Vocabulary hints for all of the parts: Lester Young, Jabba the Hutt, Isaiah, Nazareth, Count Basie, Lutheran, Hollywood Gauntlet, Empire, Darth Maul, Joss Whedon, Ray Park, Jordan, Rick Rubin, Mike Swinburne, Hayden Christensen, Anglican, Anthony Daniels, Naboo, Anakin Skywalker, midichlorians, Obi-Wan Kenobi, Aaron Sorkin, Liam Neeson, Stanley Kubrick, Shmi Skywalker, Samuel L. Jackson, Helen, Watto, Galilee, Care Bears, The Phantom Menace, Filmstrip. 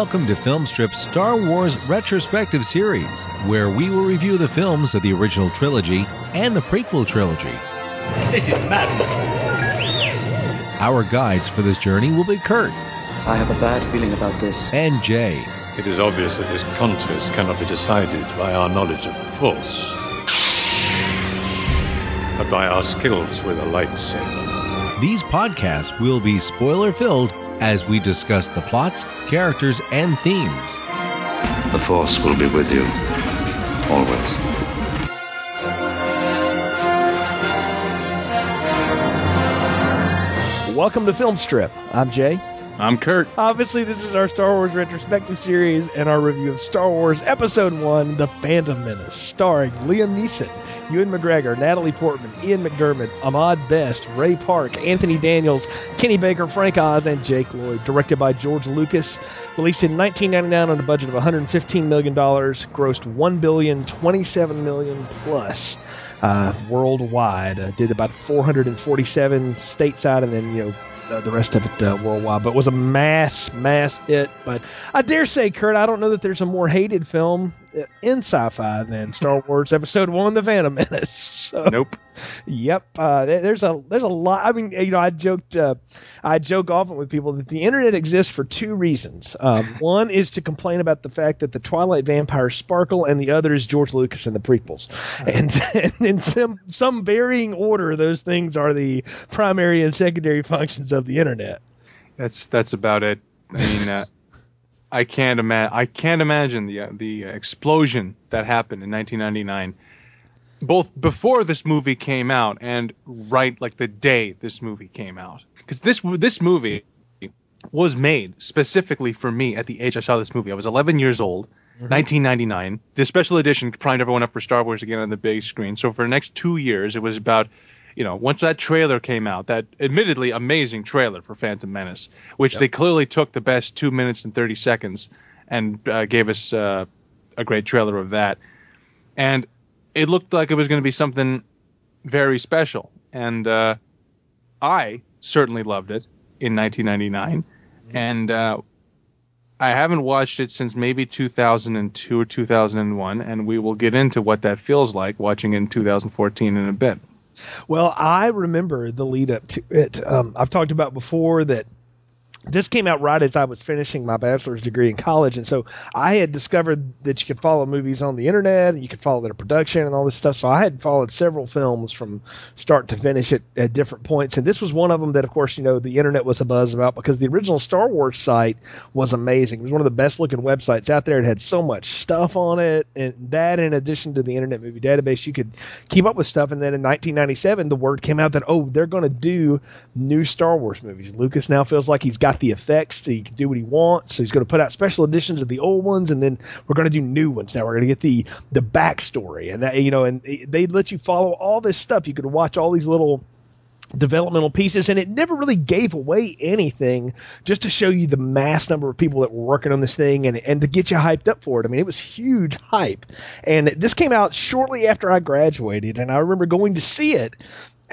Welcome to Filmstrip's Star Wars Retrospective Series, where we will review the films of the original trilogy and the prequel trilogy. This is madness. Our guides for this journey will be Kurt. I have a bad feeling about this. And Jay. It is obvious that this contest cannot be decided by our knowledge of the Force, but by our skills with a lightsaber. These podcasts will be spoiler-filled as we discuss the plots, characters, and themes. The Force will be with you, always. Welcome to Filmstrip. I'm Jay. I'm Kurt. Obviously, this is our Star Wars Retrospective Series and our review of Star Wars Episode 1, The Phantom Menace, starring Liam Neeson, Ewan McGregor, Natalie Portman, Ian McDiarmid, Ahmad Best, Ray Park, Anthony Daniels, Kenny Baker, Frank Oz, and Jake Lloyd. Directed by George Lucas, released in 1999 on a budget of $115 million, grossed $1,027,000,000 plus. Worldwide, did about 447 stateside, and then the rest of it worldwide. But it was a mass hit. But I dare say, Kurt, I don't know that there's a more hated film in sci-fi than Star Wars Episode 1: The Phantom Menace. So, nope. Yep. There's a lot. I mean, I joke often with people that the internet exists for two reasons. One is to complain about the fact that the Twilight vampires sparkle, and the other is George Lucas and the prequels. And in some varying order, those things are the primary and secondary functions of the internet. That's about it. I mean, I can't imagine the explosion that happened in 1999, both before this movie came out and right like the day this movie came out. Because this movie was made specifically for me at the age I saw this movie. I was 11 years old, 1999. The special edition primed everyone up for Star Wars again on the big screen. So for the next 2 years, it was about, once that trailer came out, that admittedly amazing trailer for Phantom Menace, which they clearly took the best 2 minutes and 30 seconds and gave us a great trailer of that. And it looked like it was going to be something very special. And I certainly loved it in 1999. And I haven't watched it since maybe 2002 or 2001. And we will get into what that feels like watching it in 2014 in a bit. Well, I remember the lead up to it. I've talked about before that this came out right as I was finishing my bachelor's degree in college. And so I had discovered that you could follow movies on the internet and you could follow their production and all this stuff. So I had followed several films from start to finish at different points. And this was one of them that, of course, the internet was abuzz about because the original Star Wars site was amazing. It was one of the best looking websites out there. It had so much stuff on it. And that, in addition to the Internet Movie Database, you could keep up with stuff. And then in 1997, the word came out that, they're going to do new Star Wars movies. Lucas now feels like he's got the effects, so he can do what he wants. So he's going to put out special editions of the old ones, and then we're going to do new ones. Now we're going to get the backstory, and that, and they let you follow all this stuff. You could watch all these little developmental pieces, and it never really gave away anything, just to show you the mass number of people that were working on this thing and to get you hyped up for it. I mean, it was huge hype, and this came out shortly after I graduated, and I remember going to see it.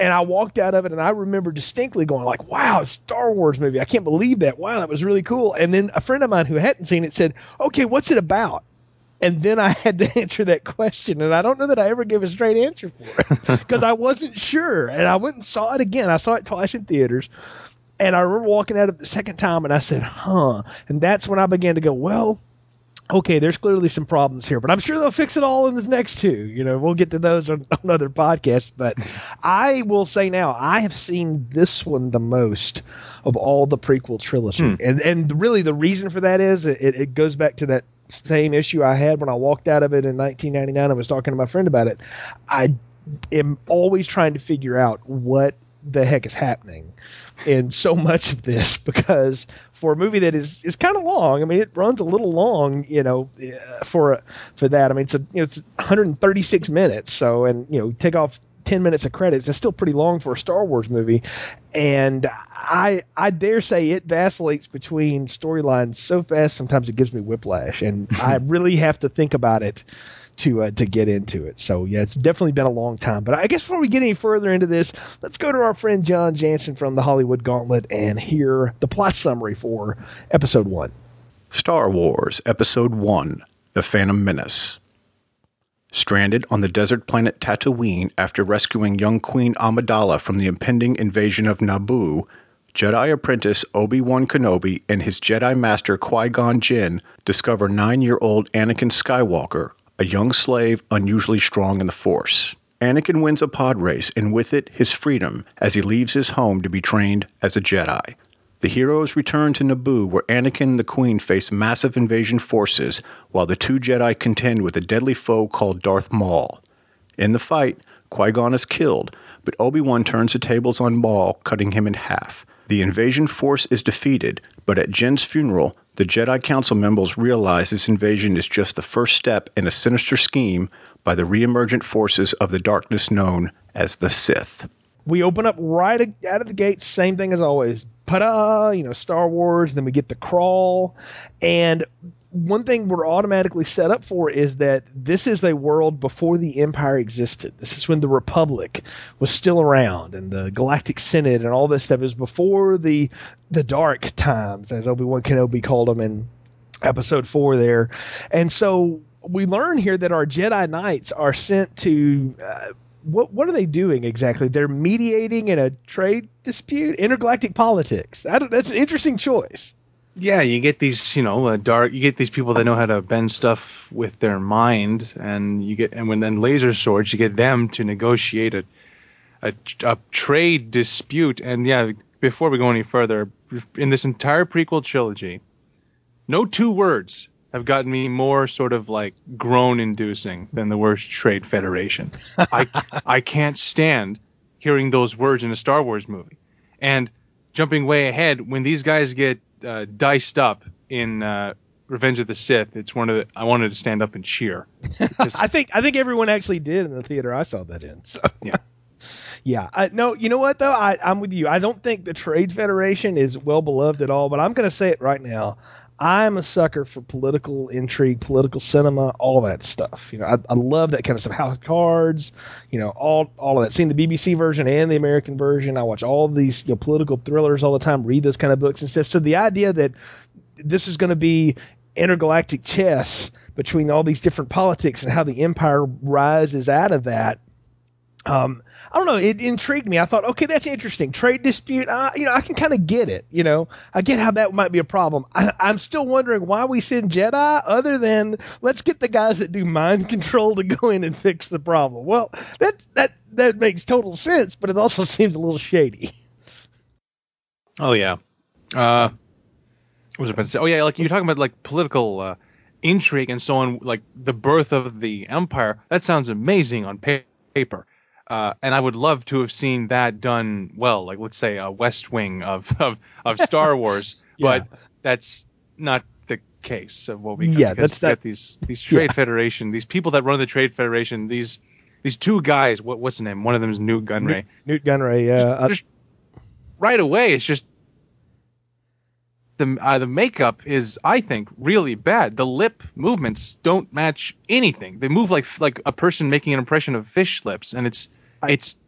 And I walked out of it, and I remember distinctly going like, wow, it's a Star Wars movie. I can't believe that. Wow, that was really cool. And then a friend of mine who hadn't seen it said, okay, what's it about? And then I had to answer that question, and I don't know that I ever gave a straight answer for it because I wasn't sure, and I went and saw it again. I saw it twice in theaters, and I remember walking out of it the second time, and I said, huh. And that's when I began to go, well, okay, there's clearly some problems here, but I'm sure they'll fix it all in this next two. We'll get to those on other podcasts, but I will say now, I have seen this one the most of all the prequel trilogy. And really the reason for that is it goes back to that same issue I had when I walked out of it in 1999. I was talking to my friend about it. I am always trying to figure out what the heck is happening in so much of this, because for a movie that is kind of long, I mean, it runs a little long, for that. I mean, it's 136 minutes. So, and take off 10 minutes of credits. That's still pretty long for a Star Wars movie. And I dare say it vacillates between storylines so fast. Sometimes it gives me whiplash, and I really have to think about it to get into it. So yeah, it's definitely been a long time. But I guess before we get any further into this, let's go to our friend John Jansen from the Hollywood Gauntlet and hear the plot summary for Episode 1. Star Wars Episode 1, The Phantom Menace. Stranded on the desert planet Tatooine after rescuing young Queen Amidala from the impending invasion of Naboo, Jedi apprentice Obi-Wan Kenobi and his Jedi master Qui-Gon Jinn discover 9-year-old Anakin Skywalker, a young slave unusually strong in the Force. Anakin wins a pod race and with it his freedom as he leaves his home to be trained as a Jedi. The heroes return to Naboo, where Anakin and the Queen face massive invasion forces, while the two Jedi contend with a deadly foe called Darth Maul. In the fight, Qui-Gon is killed, but Obi-Wan turns the tables on Maul, cutting him in half. The invasion force is defeated, but at Jinn's funeral, the Jedi Council members realize this invasion is just the first step in a sinister scheme by the reemergent forces of the darkness known as the Sith. We open up right out of the gate, same thing as always. Ta-da! You know, Star Wars, then we get the crawl. And one thing we're automatically set up for is that this is a world before the Empire existed. This is when the Republic was still around and the Galactic Synod and all this stuff. It was before the dark times, as Obi-Wan Kenobi called them in Episode 4 there. And so we learn here that our Jedi Knights are sent to... What are they doing exactly? They're mediating in a trade dispute, intergalactic politics. That's an interesting choice. Yeah, you get these, you get these people that know how to bend stuff with their mind, and laser swords, you get them to negotiate a trade dispute. And yeah, before we go any further, in this entire prequel trilogy, no two words have gotten me more sort of like groan-inducing than the worst Trade Federation. I can't stand hearing those words in a Star Wars movie. And jumping way ahead, when these guys get diced up in Revenge of the Sith, I wanted to stand up and cheer. I think everyone actually did in the theater I saw that in. So. Yeah. Yeah. No, you know what, though? I'm with you. I don't think the Trade Federation is well-beloved at all, but I'm going to say it right now. I'm a sucker for political intrigue, political cinema, all that stuff. I love that kind of stuff. House of Cards, all of that. Seeing the BBC version and the American version, I watch all these political thrillers all the time. Read those kind of books and stuff. So the idea that this is going to be intergalactic chess between all these different politics and how the Empire rises out of that. I don't know. It intrigued me. I thought, okay, that's interesting. Trade dispute. I can kind of get it. I get how that might be a problem. I'm still wondering why we send Jedi, other than let's get the guys that do mind control to go in and fix the problem. Well, that makes total sense, but it also seems a little shady. Oh yeah. What was I about to say? Oh yeah, like you're talking about like political intrigue and so on, like the birth of the Empire. That sounds amazing on paper. And I would love to have seen that done well, like let's say a West Wing of Star Wars, yeah. But that's not the case of what we got. Yeah, got these Trade Federation, these people that run the Trade Federation, these two guys. What's the name? One of them is Newt Gunray. Newt Gunray, yeah. Just right away, it's just the makeup is, I think, really bad. The lip movements don't match anything. They move like a person making an impression of fish lips, and it's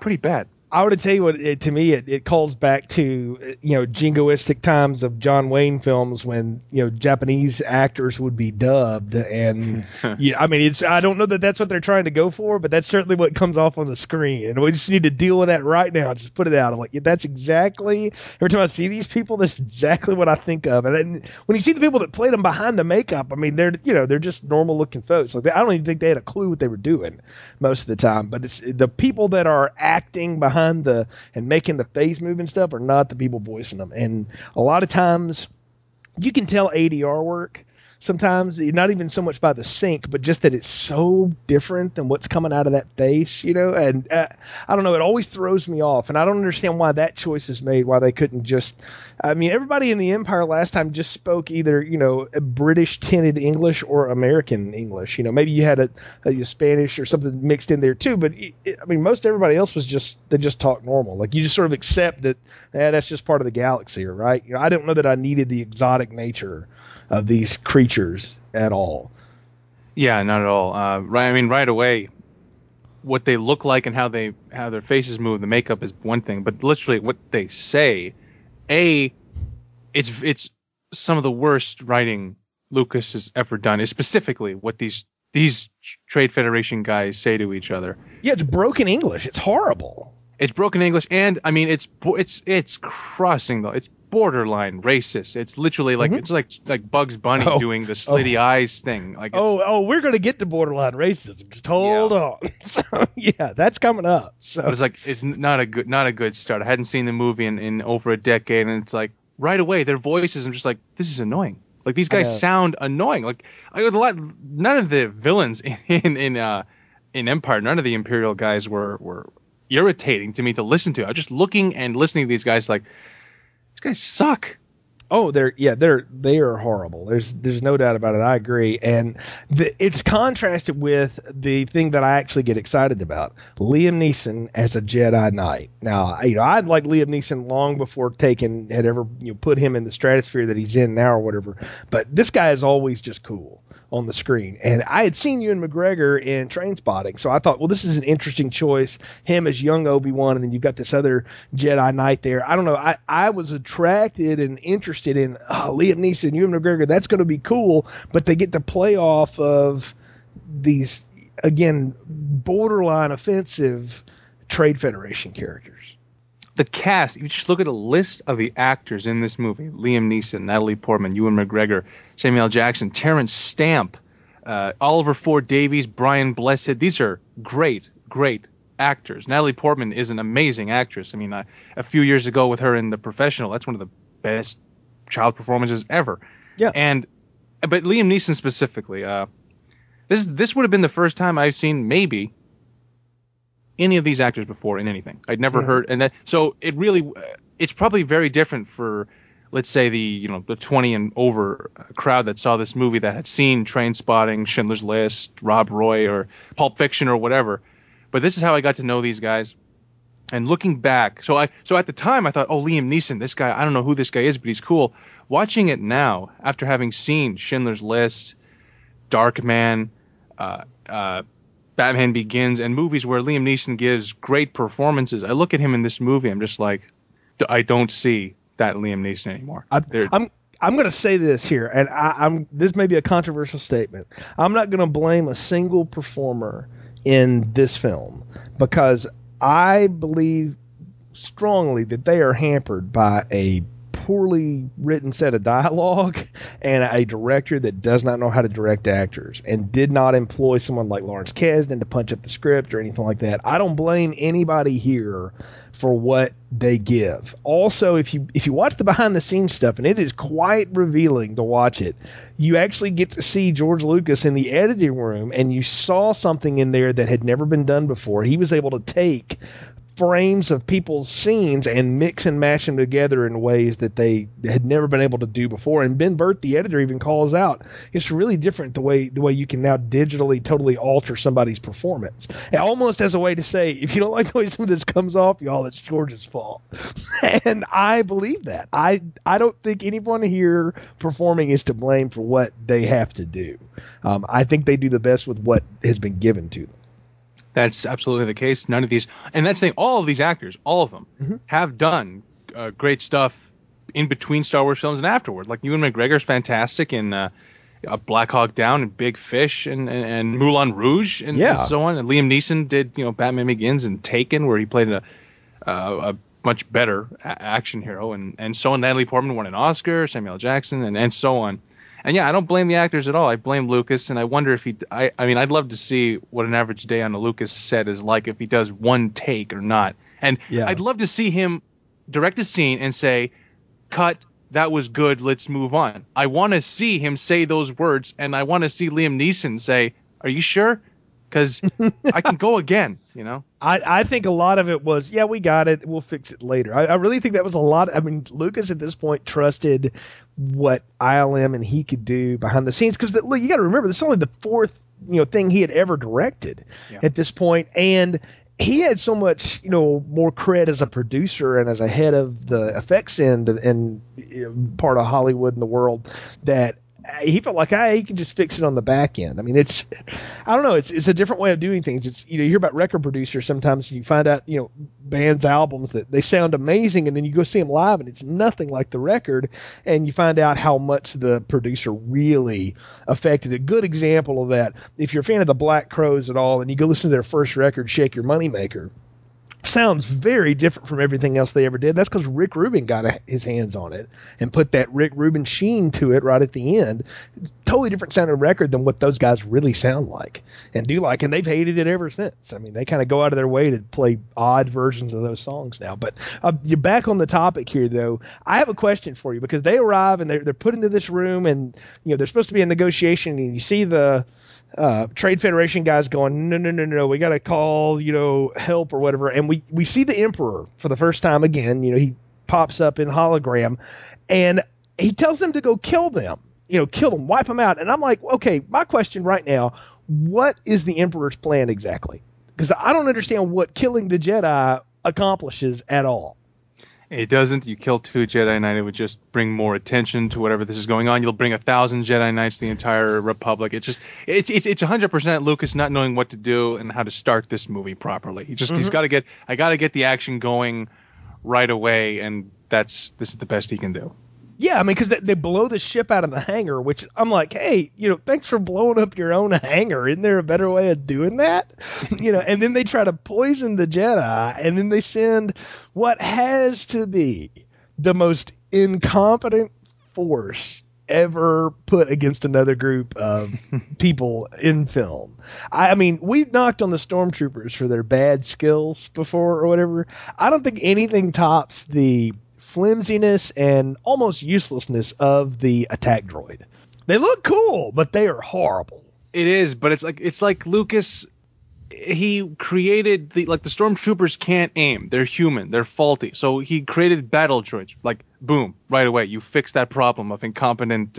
pretty bad. I would tell you what, to me, it calls back to, jingoistic times of John Wayne films when, Japanese actors would be dubbed. And I don't know that that's what they're trying to go for, but that's certainly what comes off on the screen. And we just need to deal with that right now. Just put it out. I'm like, yeah, that's exactly, every time I see these people, that's exactly what I think of. And when you see the people that played them behind the makeup, I mean, they're just normal looking folks. Like I don't even think they had a clue what they were doing most of the time, but it's the people that are acting behind and making the face move and stuff are not the people voicing them. And a lot of times you can tell ADR work sometimes, not even so much by the sync, but just that it's so different than what's coming out of that face, and I don't know, it always throws me off, and I don't understand why that choice is made, why they couldn't just, I mean, everybody in the Empire last time just spoke either, British tinted English or American English, maybe you had a Spanish or something mixed in there too, but most everybody else was they just talk normal, like you just sort of accept that, that's just part of the galaxy, right? I don't know that I needed the exotic nature of these creatures at all. Yeah, not at all. Right away, what they look like and how their faces move, the makeup is one thing, but literally what they say, it's some of the worst writing Lucas has ever done is specifically what these Trade Federation guys say to each other. Yeah, it's broken English. It's horrible. It's broken English, and I mean, it's crossing though. It's borderline racist. It's literally like it's like Bugs Bunny doing the slitty eyes thing. Like, it's, we're gonna get to borderline racism. Just hold on. So, yeah, that's coming up. So it was like it's not a good start. I hadn't seen the movie in over a decade, and it's like right away their voices. I'm just like, this is annoying. Like these guys sound annoying. Like I would none of the villains in Empire, none of the Imperial guys were irritating to me to listen to. I was just looking and listening to these guys like, these guys suck. Oh, they are horrible. There's no doubt about it. I agree. And it's contrasted with the thing that I actually get excited about. Liam Neeson as a Jedi Knight. Now, I'd like Liam Neeson long before Taken had ever put him in the stratosphere that he's in now or whatever. But this guy is always just cool on the screen. And I had seen Ewan McGregor in Trainspotting, so I thought, well, this is an interesting choice. Him as young Obi-Wan, and then you've got this other Jedi Knight there. I don't know. I was attracted and interested in Liam Neeson, Ewan McGregor. That's going to be cool, but they get to play off of these, again, borderline offensive Trade Federation characters. The cast, you just look at a list of the actors in this movie. Liam Neeson, Natalie Portman, Ewan McGregor, Samuel L. Jackson, Terrence Stamp, Oliver Ford Davies, Brian Blessed. These are great, great actors. Natalie Portman is an amazing actress. I mean, a few years ago with her in The Professional, that's one of the best child performances ever. Yeah. But Liam Neeson specifically, this would have been the first time I've seen maybe any of these actors before in anything. I'd never heard, and that, so it really, it's probably very different for, let's say, the the 20 and over crowd that saw this movie that had seen Trainspotting, Schindler's List, Rob Roy, or Pulp Fiction, or whatever. But this is how I got to know these guys. And looking back, so at the time I thought, oh, Liam Neeson, this guy, I don't know who this guy is, but he's cool. Watching it now, after having seen Schindler's List, Darkman, Batman Begins, and movies where Liam Neeson gives great performances, I look at him in this movie, I'm just like, I don't see that Liam Neeson anymore. I'm going to say this here, and this may be a controversial statement. I'm not going to blame a single performer in this film because I believe strongly that they are hampered by a poorly written set of dialogue and a director that does not know how to direct actors and did not employ someone like Lawrence Kasdan to punch up the script or anything like that. I don't blame anybody here for what they give. Also, if you watch the behind-the-scenes stuff, and it is quite revealing to watch it, you actually get to see George Lucas in the editing room, and you saw something in there that had never been done before. He was able to take frames of people's scenes and mix and mash them together in ways that they had never been able to do before. And Ben Burtt, the editor, even calls out, it's really different the way you can now digitally totally alter somebody's performance. And almost as a way to say, if you don't like the way some of this comes off, y'all, it's George's fault. And I believe that. I don't think anyone here performing is to blame for what they have to do. I think they do the best with what has been given to them. That's absolutely the case. None of these, and that's the thing, all of these actors, all of them, have done great stuff in between Star Wars films and afterwards. Like Ewan McGregor's fantastic in Black Hawk Down and Big Fish and Moulin Rouge and so on. And Liam Neeson did Batman Begins and Taken, where he played a much better action hero and so on. Natalie Portman won an Oscar, Samuel L. Jackson, and so on. And yeah, I don't blame the actors at all. I blame Lucas, and I wonder if he... I mean, I'd love to see what an average day on the Lucas set is like, if he does one take or not. And I'd love to see him direct a scene and say, cut, that was good, let's move on. I want to see him say those words, and I want to see Liam Neeson say, are you sure? Because I can go again, I think a lot of it was, we got it, we'll fix it later. I really think that was a lot. I mean, Lucas at this point trusted what ILM and he could do behind the scenes. Because look, you got to remember, this is only the fourth thing he had ever directed at this point, and he had so much more cred as a producer and as a head of the effects end and part of Hollywood and the world that he felt like he can just fix it on the back end. I mean, I don't know. It's a different way of doing things. It's you hear about record producers sometimes. You find out band's albums that they sound amazing, and then you go see them live and it's nothing like the record, and you find out how much the producer really affected. A good example of that, if you're a fan of the Black Crowes at all and you go listen to their first record, Shake Your Moneymaker, sounds very different from everything else they ever did. That's because Rick Rubin got his hands on it and put that Rick Rubin sheen to it right at the end. Totally different sounding record than what those guys really sound like and do like, and they've hated it ever since. I mean, they kind of go out of their way to play odd versions of those songs now. But you're back on the topic here, though. I have a question for you, because they arrive and they're put into this room, and you know there's supposed to be a negotiation, and you see the Trade Federation guys going, no, we got to call, you know, help or whatever. And we see the Emperor for the first time again. You know, he pops up in hologram and he tells them to go kill them, you know, kill them, wipe them out. And I'm like, okay, my question right now, what is the Emperor's plan exactly? Because I don't understand what killing the Jedi accomplishes at all. It doesn't. You kill 2 Jedi Knights, it would just bring more attention to whatever this is going on. You'll bring 1,000 Jedi Knights to the entire Republic. It's 100% Lucas not knowing what to do and how to start this movie properly. He's got to get the action going right away, and this is the best he can do. Yeah, I mean, because they blow the ship out of the hangar, which I'm like, hey, you know, thanks for blowing up your own hangar. Isn't there a better way of doing that? You know, and then they try to poison the Jedi, and then they send what has to be the most incompetent force ever put against another group of people in film. I mean, we've knocked on the stormtroopers for their bad skills before or whatever. I don't think anything tops the flimsiness and almost uselessness of the attack droid. They look cool, but they are horrible. It is, but it's like Lucas, he created the stormtroopers can't aim. They're human. They're faulty. So he created battle droids. Like, boom, right away. You fix that problem of incompetent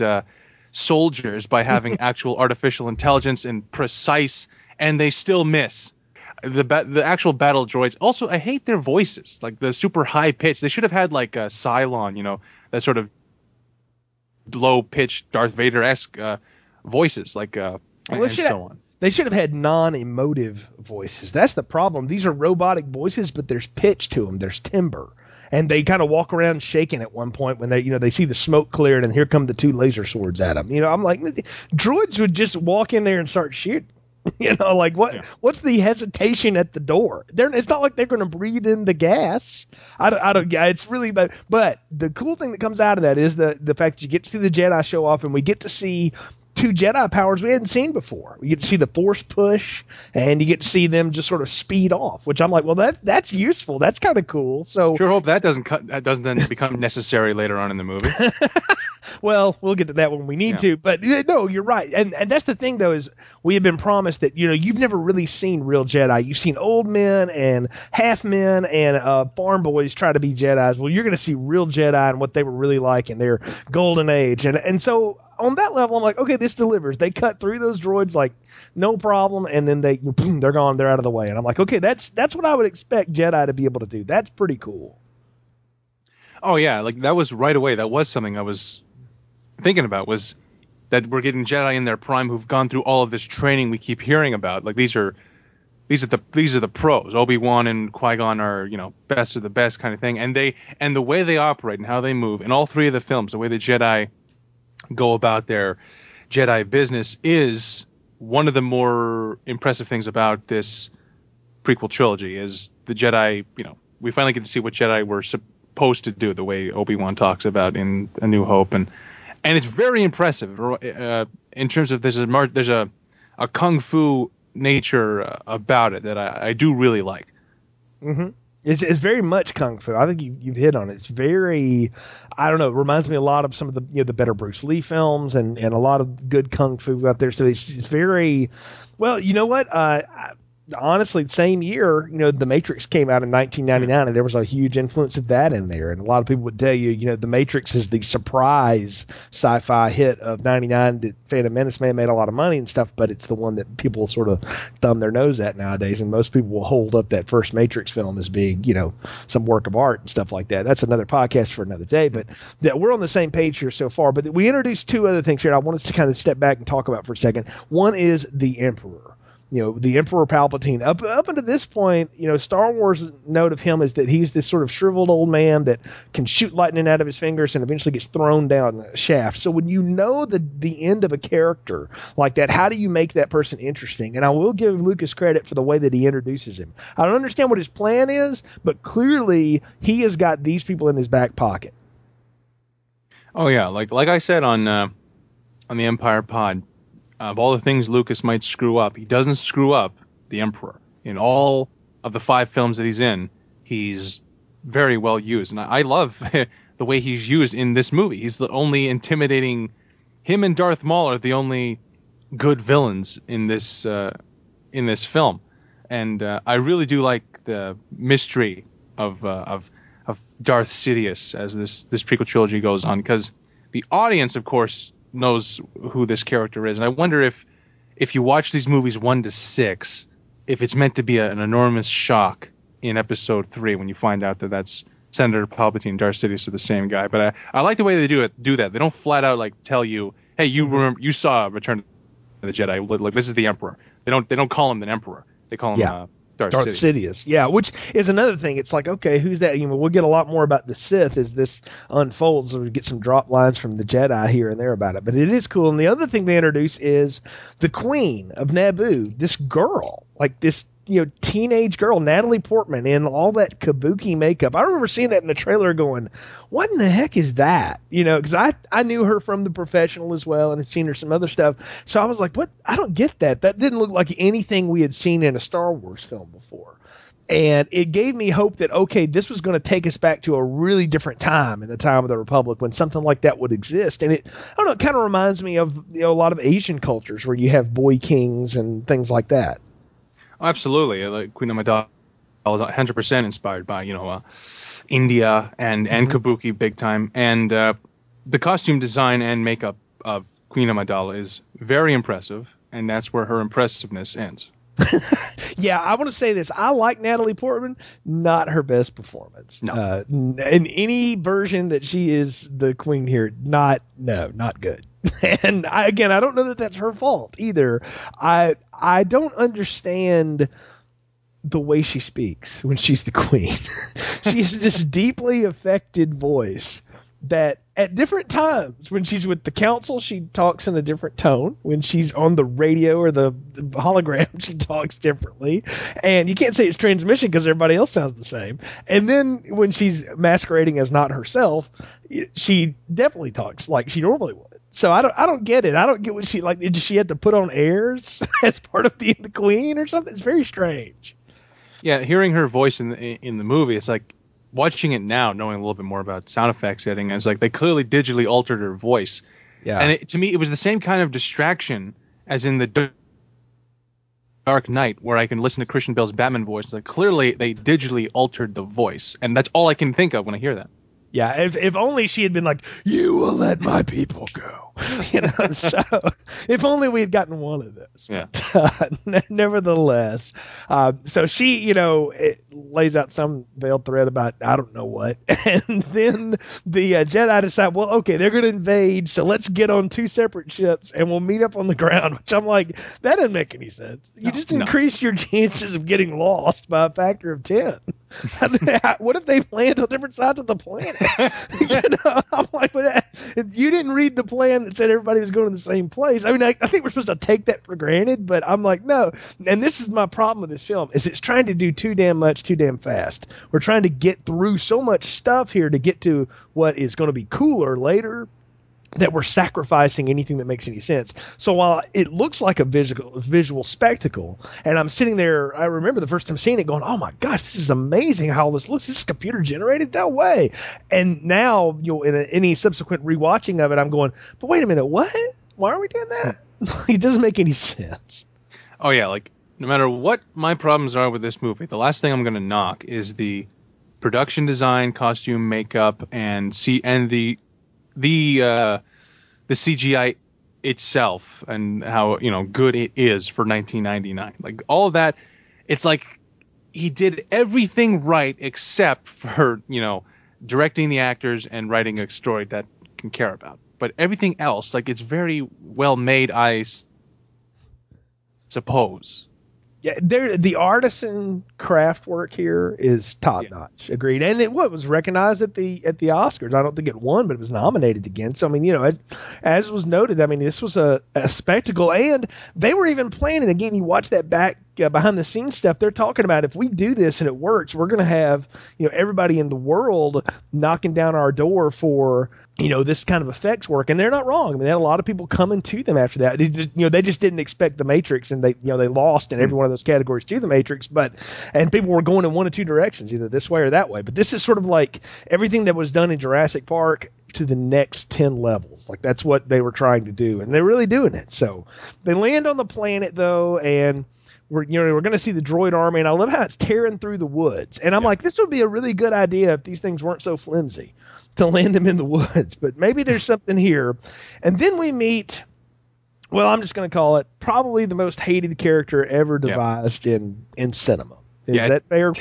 soldiers by having actual artificial intelligence and precise, and they still miss. The actual battle droids, also I hate their voices, like the super high pitch. They should have had like a Cylon, you know, that sort of low pitched Darth Vader esque voices, like and so on. They should have had non-emotive voices. That's the problem. These are robotic voices, but there's pitch to them. There's timbre. And they kind of walk around shaking at one point when they see the smoke cleared and here come the 2 laser swords at them. You know, I'm like, droids would just walk in there and start shooting. You know, like what? Yeah. What's the hesitation at the door? It's not like they're going to breathe in the gas. I don't. It's really. But the cool thing that comes out of that is the fact that you get to see the Jedi show off, and we get to see 2 Jedi powers we hadn't seen before. You get to see the Force push, and you get to see them just sort of speed off, which I'm like, well, that's useful. That's kind of cool. So sure hope that doesn't then become necessary later on in the movie. Well, we'll get to that when we need to, but no, you're right. And that's the thing, though, is we have been promised that, you know, you've never really seen real Jedi. You've seen old men and half men and farm boys try to be Jedis. Well, you're going to see real Jedi and what they were really like in their golden age. And so on that level, I'm like, okay, this delivers. They cut through those droids like no problem, and then boom, they're gone. They're out of the way. And I'm like, okay, that's what I would expect Jedi to be able to do. That's pretty cool. Oh, yeah. Like, that was right away. That was something I was thinking about, was that we're getting Jedi in their prime who've gone through all of this training we keep hearing about. Like, these are the pros. Obi-Wan and Qui-Gon are, you know, best of the best kind of thing. And the way they operate and how they move in all 3 of the films, the way the Jedi go about their Jedi business is one of the more impressive things about this prequel trilogy. Is the Jedi, you know, we finally get to see what Jedi were supposed to do, the way Obi-Wan talks about in A New Hope. And it's very impressive in terms of there's a kung fu nature about it that I do really like. Mm-hmm. It's very much kung fu. I think you've hit on it. It's very, I don't know, it reminds me a lot of some of the, you know, the better Bruce Lee films and a lot of good kung fu out there. So it's very, well, you know what? Honestly, the same year, you know, The Matrix came out in 1999, and there was a huge influence of that in there. And a lot of people would tell you, you know, The Matrix is the surprise sci-fi hit of 99. The Phantom Menace may have made a lot of money and stuff, but it's the one that people sort of thumb their nose at nowadays. And most people will hold up that first Matrix film as being, you know, some work of art and stuff like that. That's another podcast for another day, but we're on the same page here so far. But we introduced 2 other things here, and I want us to kind of step back and talk about for a second. One is the Emperor. you know, the Emperor Palpatine. Up until this point, you know, Star Wars' note of him is that he's this sort of shriveled old man that can shoot lightning out of his fingers and eventually gets thrown down a shaft. So when you know the end of a character like that, how do you make that person interesting? And I will give Lucas credit for the way that he introduces him. I don't understand what his plan is, but clearly he has got these people in his back pocket. Oh, yeah. Like I said on the Empire pod, of all the things Lucas might screw up, he doesn't screw up the Emperor. In all of the 5 films that he's in, he's very well used. And I love the way he's used in this movie. He's the only intimidating... Him and Darth Maul are the only good villains in this film. And I really do like the mystery of Darth Sidious as this prequel trilogy goes on, because the audience, of course, knows who this character is. And I wonder if you watch these movies 1 to 6, if it's meant to be an enormous shock in episode 3 when you find out that that's Senator Palpatine and Darth Sidious are the same guy. But I like the way they do that. They don't flat out like tell you, hey, you remember you saw Return of the Jedi. Like, this is the Emperor. They don't call him an Emperor. They call him Darth Sidious. Yeah, which is another thing. It's like, okay, who's that? You know, we'll get a lot more about the Sith as this unfolds. So we get some drop lines from the Jedi here and there about it. But it is cool. And the other thing they introduce is the Queen of Naboo, this girl, like this, you know, teenage girl, Natalie Portman, in all that kabuki makeup. I remember seeing that in the trailer going, what in the heck is that? You know, because I knew her from The Professional as well and had seen her some other stuff. So I was like, what? I don't get that. That didn't look like anything we had seen in a Star Wars film before. And it gave me hope that, okay, this was going to take us back to a really different time in the time of the Republic when something like that would exist. And it kind of reminds me of, you know, a lot of Asian cultures where you have boy kings and things like that. Absolutely, like Queen Amidala, 100% inspired by, you know, India and kabuki big time, and the costume design and makeup of Queen Amidala is very impressive, and that's where her impressiveness ends. Yeah, I want to say this. I like Natalie Portman, not her best performance. No. In any version that she is the queen here, not good. And I don't know that that's her fault either. I don't understand the way she speaks when she's the queen. She has this deeply affected voice that at different times, when she's with the council, she talks in a different tone. When she's on the radio or the hologram, she talks differently. And you can't say it's transmission because everybody else sounds the same. And then when she's masquerading as not herself, she definitely talks like she normally would. So I don't get it. I don't get what she, like, did she have to put on airs as part of being the queen or something? It's very strange. Yeah, hearing her voice in the movie, it's like, watching it now, knowing a little bit more about sound effects editing, it's like they clearly digitally altered her voice. Yeah. And to me, it was the same kind of distraction as in the Dark Knight, where I can listen to Christian Bale's Batman voice. It's like, clearly, they digitally altered the voice, and that's all I can think of when I hear that. Yeah, if only she had been like, you will let my people go. You know, so if only we had gotten one of those. Yeah. Nevertheless, so she, you know, it lays out some veiled threat about I don't know what. And then the Jedi decide, well, okay, they're going to invade, so let's get on 2 separate ships and we'll meet up on the ground, which I'm like, that doesn't make any sense. You increase your chances of getting lost by a factor of 10. What if they land on different sides of the planet? You know, I'm like, you didn't read the plan that said everybody was going to the same place. I mean, I think we're supposed to take that for granted, but I'm like, no. And this is my problem with this film, is it's trying to do too damn much too damn fast. We're trying to get through so much stuff here to get to what is going to be cooler later, that we're sacrificing anything that makes any sense. So while it looks like a visual spectacle, and I'm sitting there, I remember the first time seeing it going, oh my gosh, this is amazing how this looks. This is computer generated? No way. And now, you know, in any subsequent rewatching of it, I'm going, but wait a minute, what? Why are we doing that? It doesn't make any sense. Oh yeah, like no matter what my problems are with this movie, the last thing I'm going to knock is the production design, costume, makeup, and the CGI itself, and how, you know, good it is for 1999. Like all of that, it's like he did everything right except for, you know, directing the actors and writing a story that you can care about. But everything else, like, it's very well made, I suppose. Yeah, the artisan craft work here is top notch. Agreed. And it was recognized at the Oscars. I don't think it won, but it was nominated again. So, I mean, you know, as was noted, I mean, this was a spectacle. And they were even planning, again, you watch that back behind the scenes stuff, they're talking about if we do this and it works, we're going to have, you know, everybody in the world knocking down our door for, you know, this kind of effects work. And they're not wrong. I mean, they had a lot of people coming to them after that. They just, you know, they just didn't expect The Matrix, and they lost in every one of those categories to The Matrix. But, and people were going in one of two directions, either this way or that way. But this is sort of like everything that was done in Jurassic Park to the next 10 levels. Like, that's what they were trying to do, and they're really doing it. So they land on the planet though, and we're going to see the droid army, and I love how it's tearing through the woods. And I'm like, this would be a really good idea if these things weren't so flimsy, to land them in the woods, but maybe there's something here. And then we meet, well, I'm just going to call it probably the most hated character ever devised in cinema. Is that fair?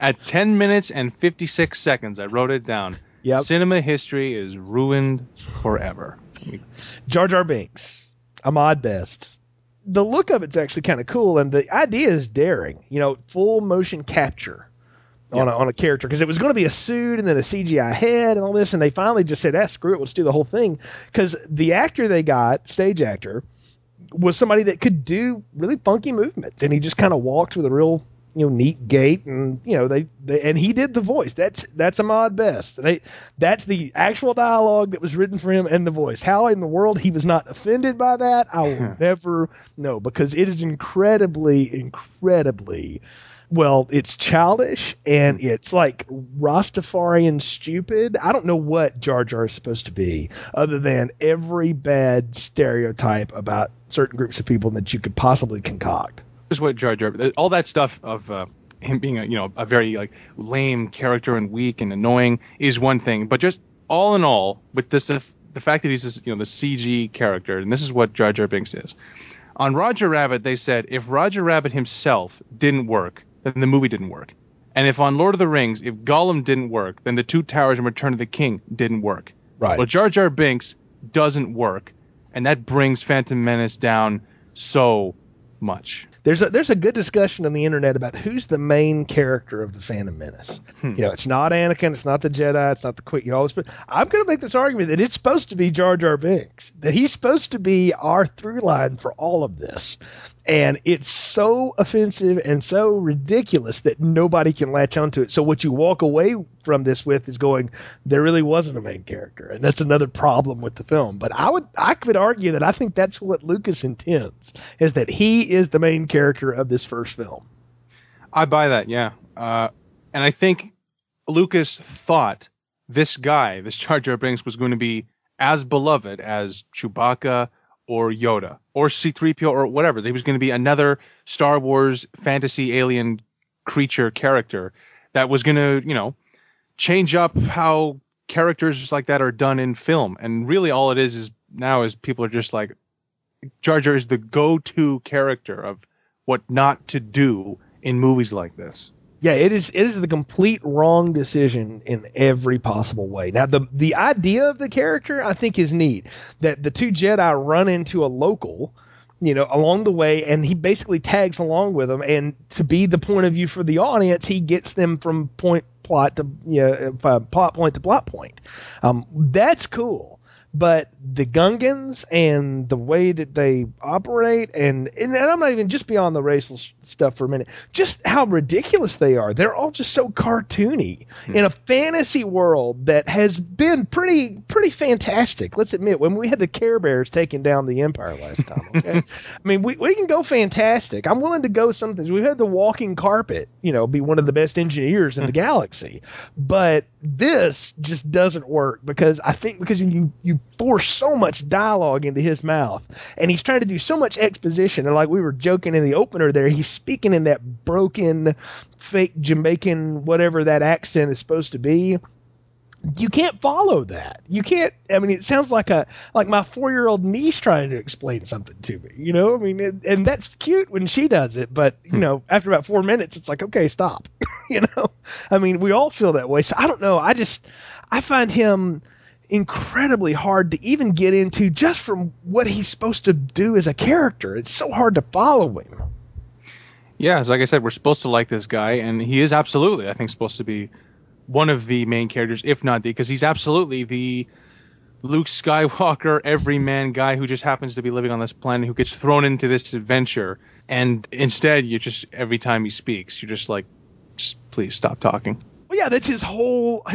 At 10 minutes and 56 seconds, I wrote it down. Yep. Cinema history is ruined forever. Jar Jar Binks, Ahmad Best. The look of it's actually kind of cool, and the idea is daring. You know, full motion capture on a character, because it was going to be a suit and then a CGI head and all this, and they finally just said, screw it, let's do the whole thing, because the actor they got, stage actor, was somebody that could do really funky movements, and he just kind of walked with a real, you know, neat gait, and, you know, they and he did the voice. That's Ahmad Best. That's the actual dialogue that was written for him and the voice. How in the world he was not offended by that, I will never know, because it is incredibly well, it's childish, and it's like Rastafarian stupid. I don't know what Jar Jar is supposed to be, other than every bad stereotype about certain groups of people that you could possibly concoct. Just what Jar Jar, all that stuff of him being a very like lame character and weak and annoying is one thing, but just all in all, with this, the fact that he's this, the CG character, and this is what Jar Jar Binks is. On Roger Rabbit, they said if Roger Rabbit himself didn't work, then the movie didn't work. And if on Lord of the Rings, if Gollum didn't work, then the Two Towers and Return of the King didn't work. Right. Well, Jar Jar Binks doesn't work, and that brings Phantom Menace down so much. There's a good discussion on the internet about who's the main character of the Phantom Menace. You know, it's not Anakin, it's not the Jedi, it's not the Qui-Gon. You know, all this, but I'm going to make this argument that it's supposed to be Jar Jar Binks, that he's supposed to be our through line for all of this. And it's so offensive and so ridiculous that nobody can latch onto it. So what you walk away from this with is going, there really wasn't a main character. And that's another problem with the film. But I could argue that I think that's what Lucas intends, is that he is the main character of this first film. I buy that, yeah. And I think Lucas thought this guy, this Jar Jar Binks, was going to be as beloved as Chewbacca or Yoda, or C-3PO, or whatever. He was going to be another Star Wars fantasy alien creature character that was going to, change up how characters like that are done in film. And really all it is now is people are just like, Jar Jar is the go-to character of what not to do in movies like this. Yeah, it is the complete wrong decision in every possible way. Now, the idea of the character, I think, is neat. That the two Jedi run into a local, along the way, and he basically tags along with them. And to be the point of view for the audience, he gets them from plot point to plot point. That's cool. But the Gungans and the way that they operate, and I'm not even just beyond the racial stuff for a minute, just how ridiculous they are. They're all just so cartoony in a fantasy world that has been pretty fantastic. Let's admit, when we had the Care Bears taking down the Empire last time, okay? I mean, we can go fantastic. I'm willing to go some things. We've had the walking carpet, be one of the best engineers in the galaxy. But this just doesn't work because you force so much dialogue into his mouth, and he's trying to do so much exposition, and like we were joking in the opener there, he's speaking in that broken fake Jamaican whatever that accent is supposed to be. You can't follow that. You can't. I mean, it sounds like my 4-year-old niece trying to explain something to me. I mean, and that's cute when she does it, but after about 4 minutes, it's like, okay, stop. I mean, we all feel that way. So I don't know. I find him incredibly hard to even get into, just from what he's supposed to do as a character. It's so hard to follow him. Yeah, so like I said, we're supposed to like this guy, and he is absolutely, I think, supposed to be one of the main characters, if not the, because he's absolutely the Luke Skywalker, everyman guy who just happens to be living on this planet, who gets thrown into this adventure, and instead, you just, every time he speaks, you're just like, just please stop talking. Well, yeah, that's his whole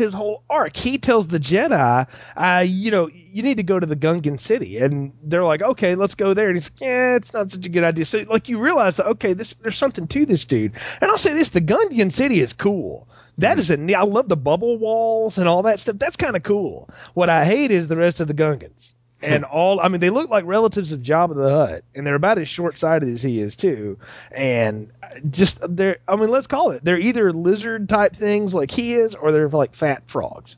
arc. He tells the Jedi, you need to go to the Gungan city, and they're like, okay, let's go there. And he's like, yeah, it's not such a good idea. So, like, you realize that, okay, there's something to this dude. And I'll say this: the Gungan city is cool. That is it. I love the bubble walls and all that stuff. That's kind of cool. What I hate is the rest of the Gungans. And they look like relatives of Jabba the Hutt, and they're about as short-sighted as he is, too. And just, let's call it, they're either lizard-type things like he is, or they're like fat frogs.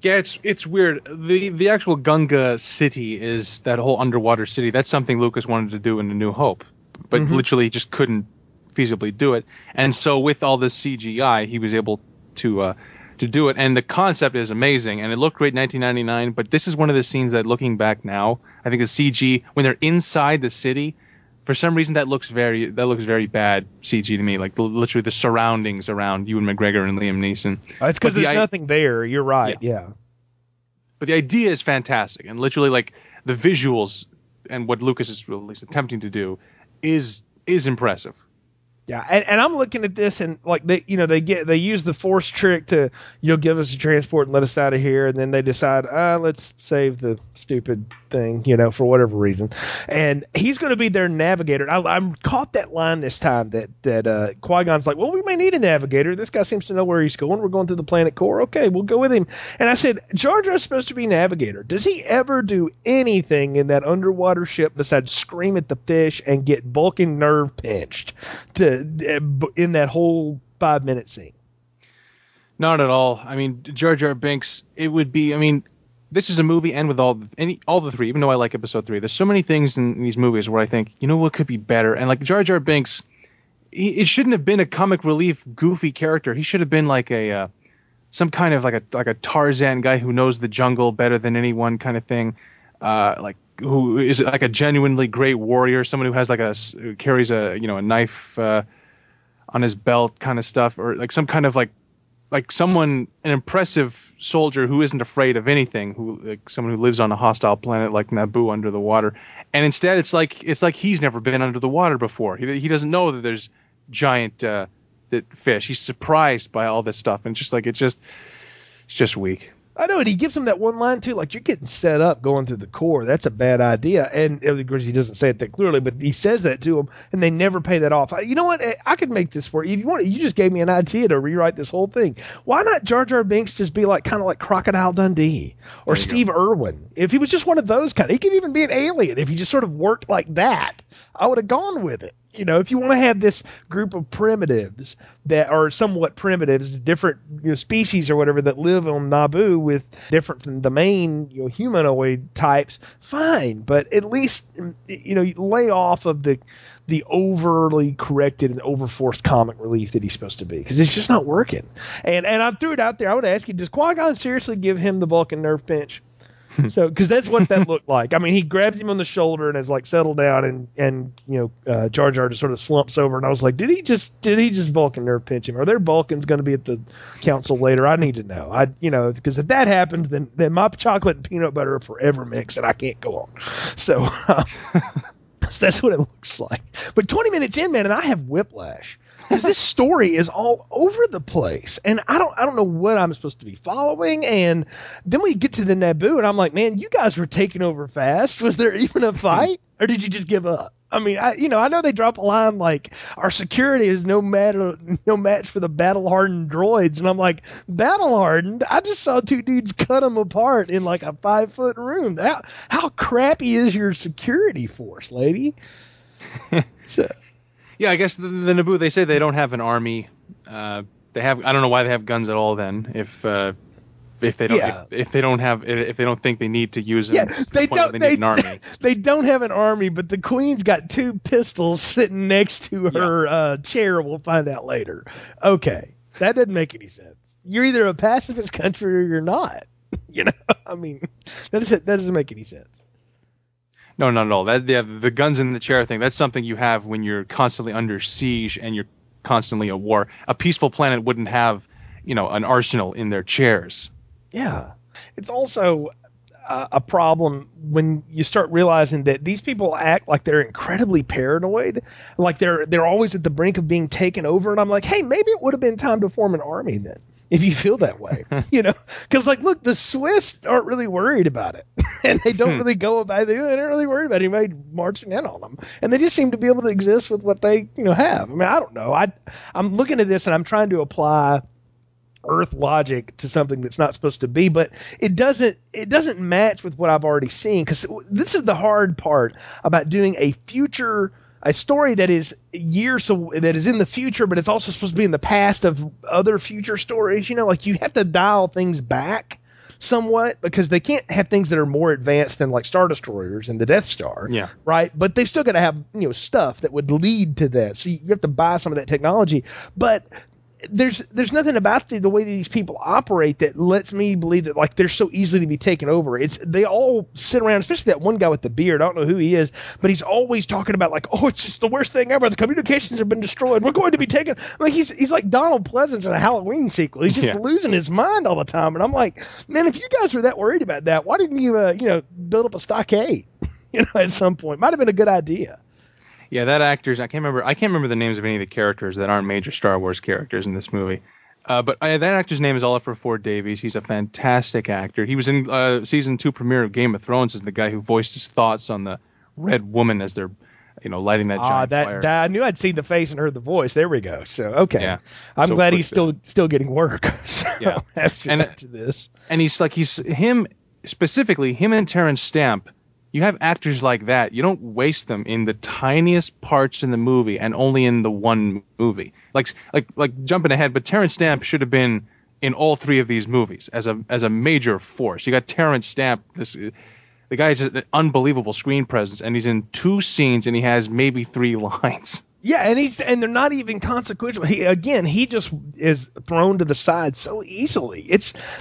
Yeah, it's weird. The actual Gunga city is that whole underwater city. That's something Lucas wanted to do in A New Hope, but literally just couldn't feasibly do it. And so with all this CGI, he was able to do it, and the concept is amazing, and it looked great in 1999, but this is one of the scenes that, looking back now, I think the CG, when they're inside the city, for some reason that looks very bad CG to me, like literally the surroundings around Ewan McGregor and Liam Neeson. It's because there's nothing there. You're right. Yeah. But the idea is fantastic, and literally like the visuals and what Lucas is at least attempting to do is impressive. Yeah, and I'm looking at this, and like they use the Force trick to give us a transport and let us out of here, and then they decide let's save the stupid thing for whatever reason, and he's going to be their navigator. I caught that line this time that Qui-Gon's like, well, we may need a navigator. This guy seems to know where he's going. We're going through the planet core. Okay, we'll go with him. And I said, Jar Jar's supposed to be navigator. Does he ever do anything in that underwater ship besides scream at the fish and get Vulcan nerve pinched in that whole 5-minute scene? Not at all. I mean, Jar Jar Binks, it would be, this is a movie, and with all the three, even though I like episode 3, there's so many things in these movies where I think, what could be better? And like Jar Jar Binks, it shouldn't have been a comic relief, goofy character. He should have been like a, some kind of like a Tarzan guy who knows the jungle better than anyone kind of thing. Like, who is like a genuinely great warrior, someone who has who carries a knife on his belt kind of stuff, or like some kind of an impressive soldier who isn't afraid of anything, someone who lives on a hostile planet like Naboo under the water. And instead it's like he's never been under the water before. He doesn't know that there's giant fish. He's surprised by all this stuff, and it's just weak. I know, and he gives him that one line, too, like, you're getting set up going through the core. That's a bad idea. And, of course, he doesn't say it that clearly, but he says that to him, and they never pay that off. You know what? I could make this work. If you want, you just gave me an idea to rewrite this whole thing. Why not Jar Jar Binks just be like, kind of like Crocodile Dundee or Steve Irwin? If he was just one of those kind, he could even be an alien. If he just sort of worked like that, I would have gone with it. If you want to have this group of primitives that are somewhat primitives, different species or whatever that live on Naboo with different from the main humanoid types, fine. But at least you lay off of the overly corrected and overforced comic relief that he's supposed to be, because it's just not working. And I threw it out there. I would ask you, does Qui-Gon seriously give him the Vulcan nerve pinch? So, because that's what that looked like. He grabs him on the shoulder and is like, settle down, and Jar Jar just sort of slumps over. And I was like, did he just Vulcan nerve pinch him? Are there Vulcans going to be at the council later? I need to know. Because if that happens, then my chocolate and peanut butter are forever mixed, and I can't go on. So, that's what it looks like. But 20 minutes in, man, and I have whiplash. Because this story is all over the place, and I don't know what I'm supposed to be following. And then we get to the Naboo, and I'm like, man, you guys were taking over fast. Was there even a fight, or did you just give up? I know they drop a line like, our security is no match for the battle-hardened droids. And I'm like, battle-hardened? I just saw two dudes cut them apart in like a 5-foot room. How crappy is your security force, lady? So, yeah, I guess the Naboo, they say they don't have an army. I don't know why they have guns at all then. If they don't think they need to use them, they need an army. They don't have an army, but the Queen's got two pistols sitting next to her chair. We'll find out later. Okay, that doesn't make any sense. You're either a pacifist country or you're not. That doesn't make any sense. No, not at all. That the guns in the chair thing, that's something you have when you're constantly under siege and you're constantly at war. A peaceful planet wouldn't have, you know, an arsenal in their chairs. Yeah. It's also a problem when you start realizing that these people act like they're incredibly paranoid, like they're always at the brink of being taken over. And I'm like, hey, maybe it would have been time to form an army then, if you feel that way, you know, because like, look, the Swiss aren't really worried about it, and they don't really go about it. They don't really worry about anybody marching in on them, and they just seem to be able to exist with what they, you know, have. I mean, I don't know. I'm looking at this and I'm trying to apply Earth logic to something that's not supposed to be, but it doesn't match with what I've already seen, because this is the hard part about doing a story that is that is in the future, but it's also supposed to be in the past of other future stories. You know, like you have to dial things back somewhat, because they can't have things that are more advanced than like Star Destroyers and the Death Star. Yeah. Right. But they've still got to have, you know, stuff that would lead to that. So you have to buy some of that technology, but there's nothing about the way that these people operate that lets me believe that like they're so easily to be taken over. They all sit around, especially that one guy with the beard. I don't know who he is, but he's always talking about like, oh, it's just the worst thing ever. The communications have been destroyed. We're going to be taken. I mean, he's like Donald Pleasance in a Halloween sequel. He's just losing his mind all the time. And I'm like, man, if you guys were that worried about that, why didn't you build up a stockade? You know, at some point, might have been a good idea. Yeah, that actor's, I can't remember the names of any of the characters that aren't major Star Wars characters in this movie. But that actor's name is Oliver Ford Davies. He's a fantastic actor. He was in season 2 premiere of Game of Thrones as the guy who voiced his thoughts on the Red Woman as they're, you know, lighting that giant fire. I knew I'd seen the face and heard the voice. There we go. So okay, yeah. I'm glad he's still getting work. So, yeah, after this, and him and Terrence Stamp. You have actors like that. You don't waste them in the tiniest parts in the movie and only in the one movie. Like jumping ahead, but Terrence Stamp should have been in all three of these movies as a major force. You got Terrence Stamp. The guy has just an unbelievable screen presence, and he's in 2 scenes, and he has maybe 3 lines. Yeah, and they're not even consequential. He just is thrown to the side so easily.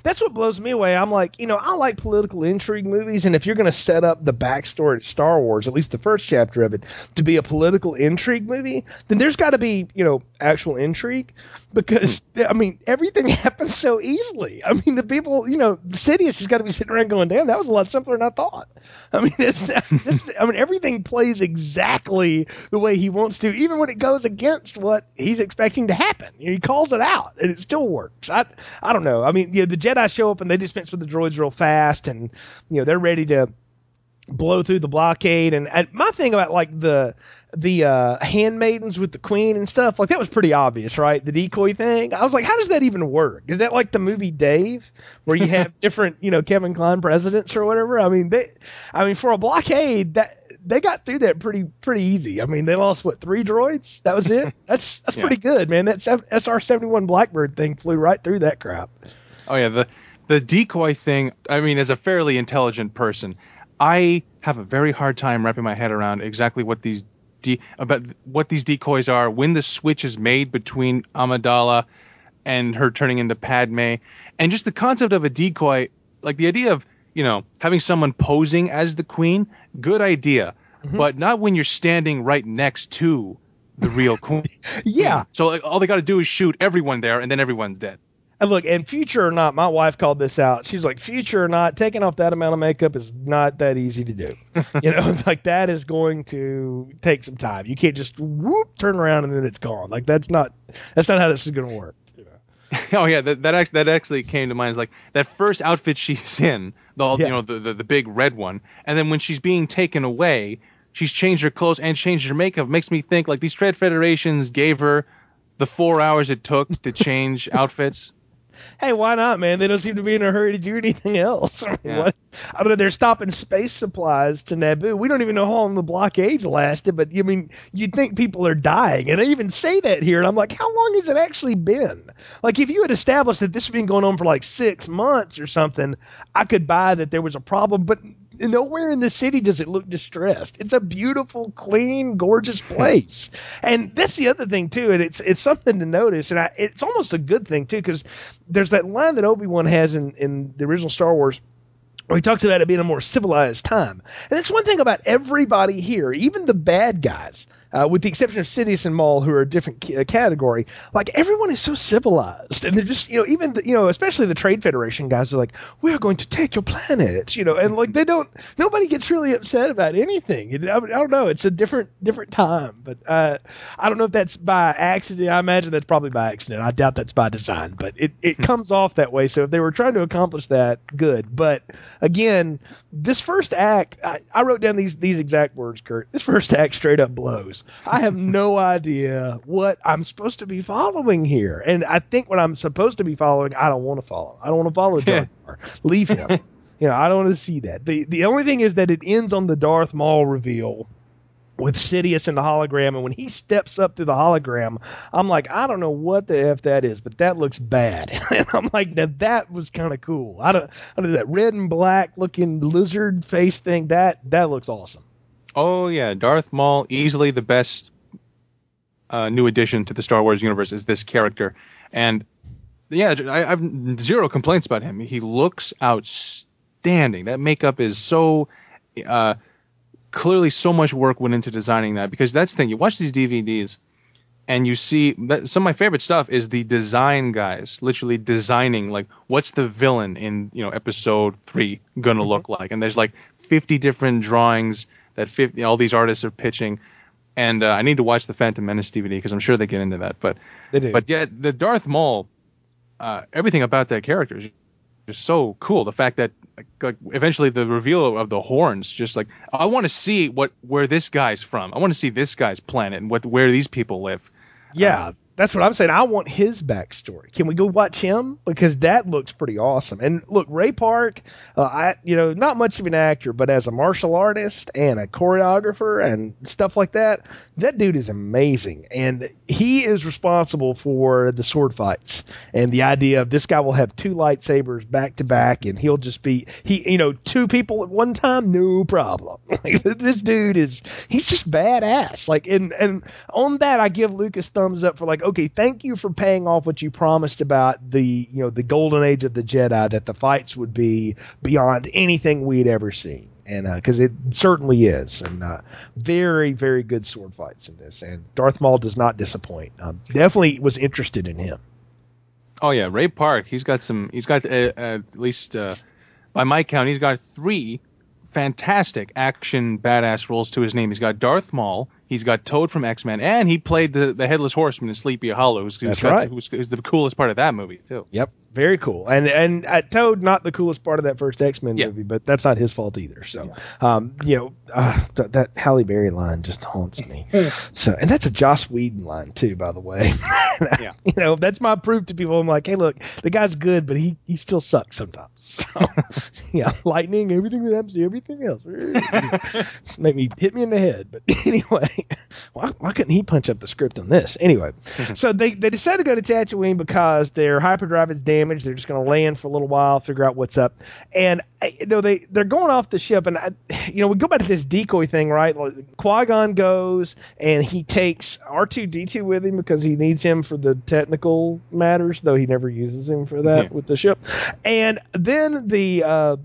That's what blows me away. I'm like, you know, I like political intrigue movies, and if you're going to set up the backstory to Star Wars, at least the first chapter of it, to be a political intrigue movie, then there's got to be, you know, actual intrigue, because I mean, everything happens so easily. I mean, the people, you know, Sidious has got to be sitting around going, "Damn, that was a lot simpler than I thought." I mean, everything plays exactly the way he wants to, even when it goes against what he's expecting to happen. You know, he calls it out, and it still works. I don't know. I mean, you know, the Jedi show up, and they dispense with the droids real fast, and you know, they're ready to blow through the blockade. And my thing about like the handmaidens with the queen and stuff, like that was pretty obvious, right? The decoy thing. I was like, how does that even work? Is that like the movie Dave, where you have different, you know, Kevin Kline presidents or whatever? I mean, for a blockade that. They got through that pretty easy. I mean, they lost, what, 3 droids? That was it? That's pretty good, man. That SR-71 Blackbird thing flew right through that crap. Oh, yeah. The decoy thing, I mean, as a fairly intelligent person, I have a very hard time wrapping my head around exactly what these decoys are, when the switch is made between Amidala and her turning into Padme, and just the concept of a decoy, like the idea of, you know, having someone posing as the queen, good idea, but not when you're standing right next to the real queen. Yeah. So like, all they got to do is shoot everyone there, and then everyone's dead. And look, and future or not, my wife called this out. She's like, future or not, taking off that amount of makeup is not that easy to do. You know, like that is going to take some time. You can't just turn around and then it's gone. Like that's not how this is going to work. Oh yeah, that actually came to mind. Is like that first outfit she's in, the big red one, and then when she's being taken away, she's changed her clothes and changed her makeup. Makes me think like these Trade Federations gave her the 4 hours it took to change outfits. Hey, why not, man? They don't seem to be in a hurry to do anything else. I mean, yeah. What? I don't know. They're stopping space supplies to Naboo. We don't even know how long the blockades lasted, but I mean, you'd think people are dying. And they even say that here, and I'm like, how long has it actually been? Like, if you had established that this had been going on for like 6 months or something, I could buy that there was a problem, but nowhere in the city does it look distressed. It's a beautiful, clean, gorgeous place. And that's the other thing, too. And it's something to notice. And it's almost a good thing, too, because there's that line that Obi-Wan has in the original Star Wars Or he talks about it being a more civilized time. And that's one thing about everybody here, even the bad guys, with the exception of Sidious and Maul, who are a different category. Like, everyone is so civilized. And they're just, you know, even, the, you know, especially the Trade Federation guys are like, we're going to take your planet, you know. And, like, they don't, nobody gets really upset about anything. I don't know. It's a different time. But I don't know if that's by accident. I imagine that's probably by accident. I doubt that's by design. But it comes off that way. So if they were trying to accomplish that, good. But, again, this first act, I wrote down these exact words, Kurt. This first act straight up blows. I have no idea what I'm supposed to be following here. And I think what I'm supposed to be following, I don't want to follow. I don't want to follow Darth Maul. Leave him. You know, I don't want to see that. The only thing is that it ends on the Darth Maul reveal with Sidious in the hologram. And when he steps up to the hologram, I'm like, I don't know what the F that is, but that looks bad. And I'm like, now that was kind of cool. I don't know, that red and black looking lizard face thing, that looks awesome. Oh, yeah. Darth Maul, easily the best new addition to the Star Wars universe is this character. And, yeah, I have zero complaints about him. He looks outstanding. That makeup is so... clearly so much work went into designing that. Because that's the thing. You watch these DVDs and you see... some of my favorite stuff is the design guys. Literally designing, like, what's the villain in, you know, Episode 3 going to look like? And there's, like, 50 different drawings... that 50, all these artists are pitching, and I need to watch the Phantom Menace DVD because I'm sure they get into that. But they do. But yeah, the Darth Maul, everything about that character is just so cool. The fact that like eventually the reveal of the horns, just like I want to see where this guy's from. I want to see this guy's planet and where these people live. Yeah. That's what I'm saying. I want his backstory. Can we go watch him? Because that looks pretty awesome. And look, Ray Park, not much of an actor, but as a martial artist and a choreographer and stuff like that, that dude is amazing. And he is responsible for the sword fights and the idea of this guy will have two lightsabers back to back and he'll just be, two people at one time, no problem. Like, this dude he's just badass. Like, and on that, I give Lucas thumbs up for like, okay, thank you for paying off what you promised about the golden age of the Jedi, that the fights would be beyond anything we'd ever seen. And because it certainly is. And very, very good sword fights in this. And Darth Maul does not disappoint. Definitely was interested in him. Oh, yeah. Ray Park, he's got at least by my count, he's got 3 fantastic action badass roles to his name. He's got Darth Maul. He's got Toad from X-Men, and he played the Headless Horseman in Sleepy Hollow, who's the coolest part of that movie, too. Yep, very cool. And Toad, not the coolest part of that first X-Men movie, but that's not his fault either. So, that Halle Berry line just haunts me. So, and that's a Joss Whedon line, too, by the way. Yeah. You know, that's my proof to people. I'm like, hey, look, the guy's good, but he still sucks sometimes. So, yeah, lightning, everything that happens to everything else. Just hit me in the head. But anyway. Why couldn't he punch up the script on this? Anyway, so they decide to go to Tatooine because their hyperdrive is damaged. They're just going to land for a little while, figure out what's up. And, they're going off the ship. And, we go back to this decoy thing, right? Like, Qui-Gon goes and he takes R2-D2 with him because he needs him for the technical matters, though he never uses him for that with the ship. And then the...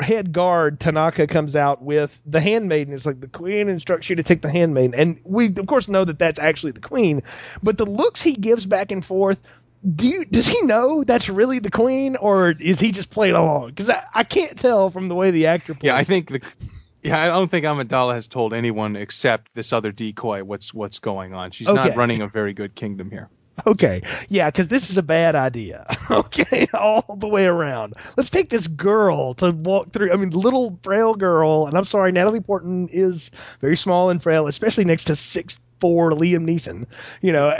head guard Tanaka comes out with the handmaiden. It's like the queen instructs you to take the handmaiden, and we of course know that that's actually the queen, but the looks he gives back and forth, does he know that's really the queen, or is he just playing along? Because I can't tell from the way the actor plays. I don't think Amidala has told anyone except this other decoy what's going on. She's not running a very good kingdom here. Okay, yeah, because this is a bad idea, okay, all the way around. Let's take this girl to walk through, little frail girl, and I'm sorry, Natalie Portman is very small and frail, especially next to 6'4" Liam Neeson,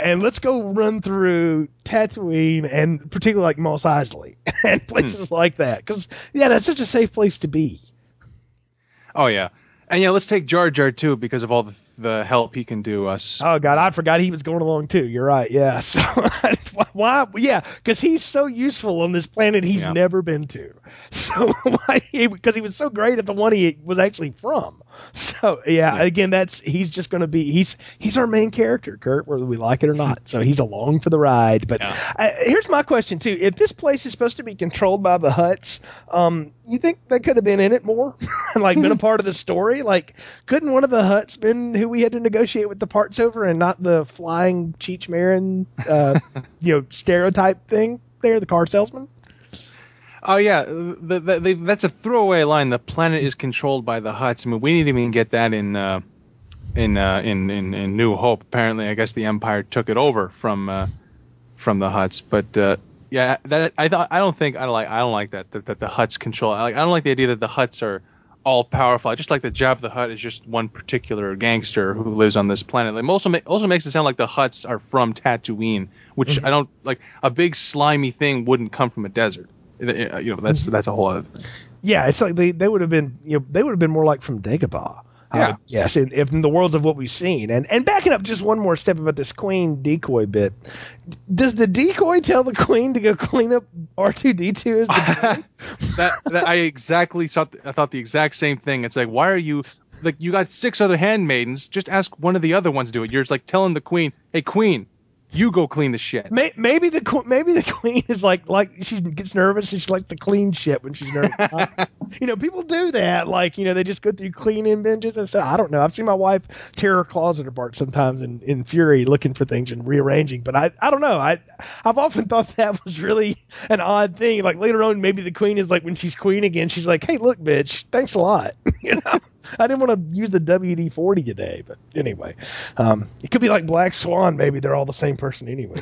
and let's go run through Tatooine, and particularly like Mos Eisley, and places like that, because, that's such a safe place to be. Oh, yeah. And let's take Jar Jar too, because of all the help he can do us. Oh God, I forgot he was going along too. You're right. Yeah. So why? Yeah, because he's so useful on this planet he's never been to. So because he was so great at the one he was actually from. So yeah. Again, he's just going to be he's our main character, Kurt, whether we like it or not. So he's along for the ride. But here's my question too: if this place is supposed to be controlled by the Hutts, you think they could have been in it more, been a part of the story? Like, couldn't one of the Hutts been who we had to negotiate with the parts over, and not the flying Cheech Marin, stereotype thing there, the car salesman? Oh, yeah, that's a throwaway line. The planet is controlled by the Hutts. I mean, we didn't even get that in New Hope. Apparently, I guess the Empire took it over from the Hutts. But I don't like that the Hutts control. I don't like the idea that the Hutts are all powerful. I just like that Jabba the Hutt is just one particular gangster who lives on this planet. It also makes it sound like the Hutts are from Tatooine, which I don't like. A big slimy thing wouldn't come from a desert. That's a whole other thing. Yeah, it's like they would have been more like from Dagobah. Yes, if in the worlds of what we've seen. And backing up just one more step about this Queen decoy bit, does the decoy tell the Queen to go clean up R2-D2? I thought the exact same thing. It's like, why are you like you got 6 other handmaidens? Just ask one of the other ones to do it. You're just like telling the Queen, hey Queen, you go clean the shit. Maybe the Queen is like she gets nervous and she likes to clean shit when she's nervous. People do that. They just go through cleaning binges and stuff. I don't know. I've seen my wife tear her closet apart sometimes in fury, looking for things and rearranging. But I don't know. I've often thought that was really an odd thing. Like later on, maybe the Queen is like when she's Queen again, she's like, hey, look, bitch, thanks a lot. I didn't want to use the WD-40 today, but anyway, it could be like Black Swan. Maybe they're all the same person anyway.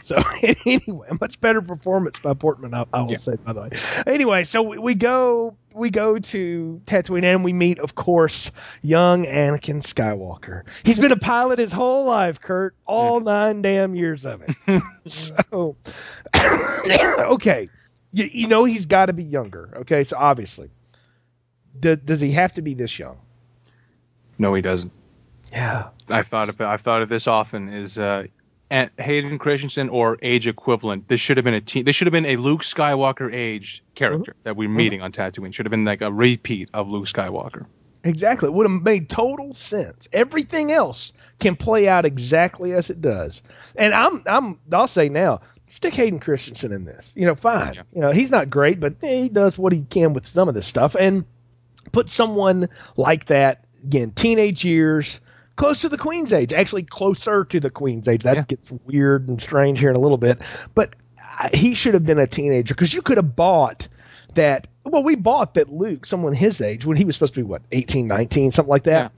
So anyway, much better performance by Portman, I will say, by the way. Anyway, so we go to Tatooine and we meet, of course, young Anakin Skywalker. He's been a pilot his whole life, Kurt, all 9 damn years of it. So, okay, you know he's got to be younger. Okay, so obviously. Does he have to be this young? No, he doesn't. Yeah, I've thought of this often. Is Hayden Christensen or age equivalent? This should have been a teen. This should have been a Luke Skywalker aged character that we're meeting on Tatooine. Should have been like a repeat of Luke Skywalker. Exactly, it would have made total sense. Everything else can play out exactly as it does. And I'll say now. Stick Hayden Christensen in this. Fine. Yeah. He's not great, but he does what he can with some of this stuff. And put someone like that, again, teenage years, close to the Queen's age. Actually, closer to the Queen's age. That gets weird and strange here in a little bit. But he should have been a teenager because you could have bought that. Well, we bought that Luke, someone his age, when he was supposed to be, 18, 19, something like that,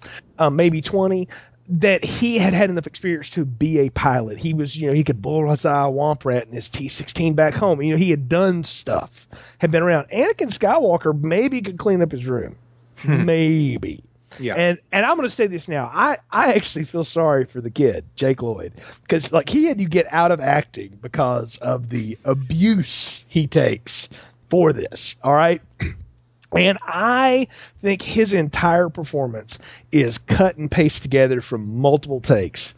maybe 20. That he had enough experience to be a pilot. He was, he could bullseye a womp rat in his T-16 back home. He had done stuff, had been around. Anakin Skywalker maybe could clean up his room. Maybe. Yeah. And I'm going to say this now. I actually feel sorry for the kid, Jake Lloyd, because he had to get out of acting because of the abuse he takes for this. All right. And I think his entire performance is cut and paste together from multiple takes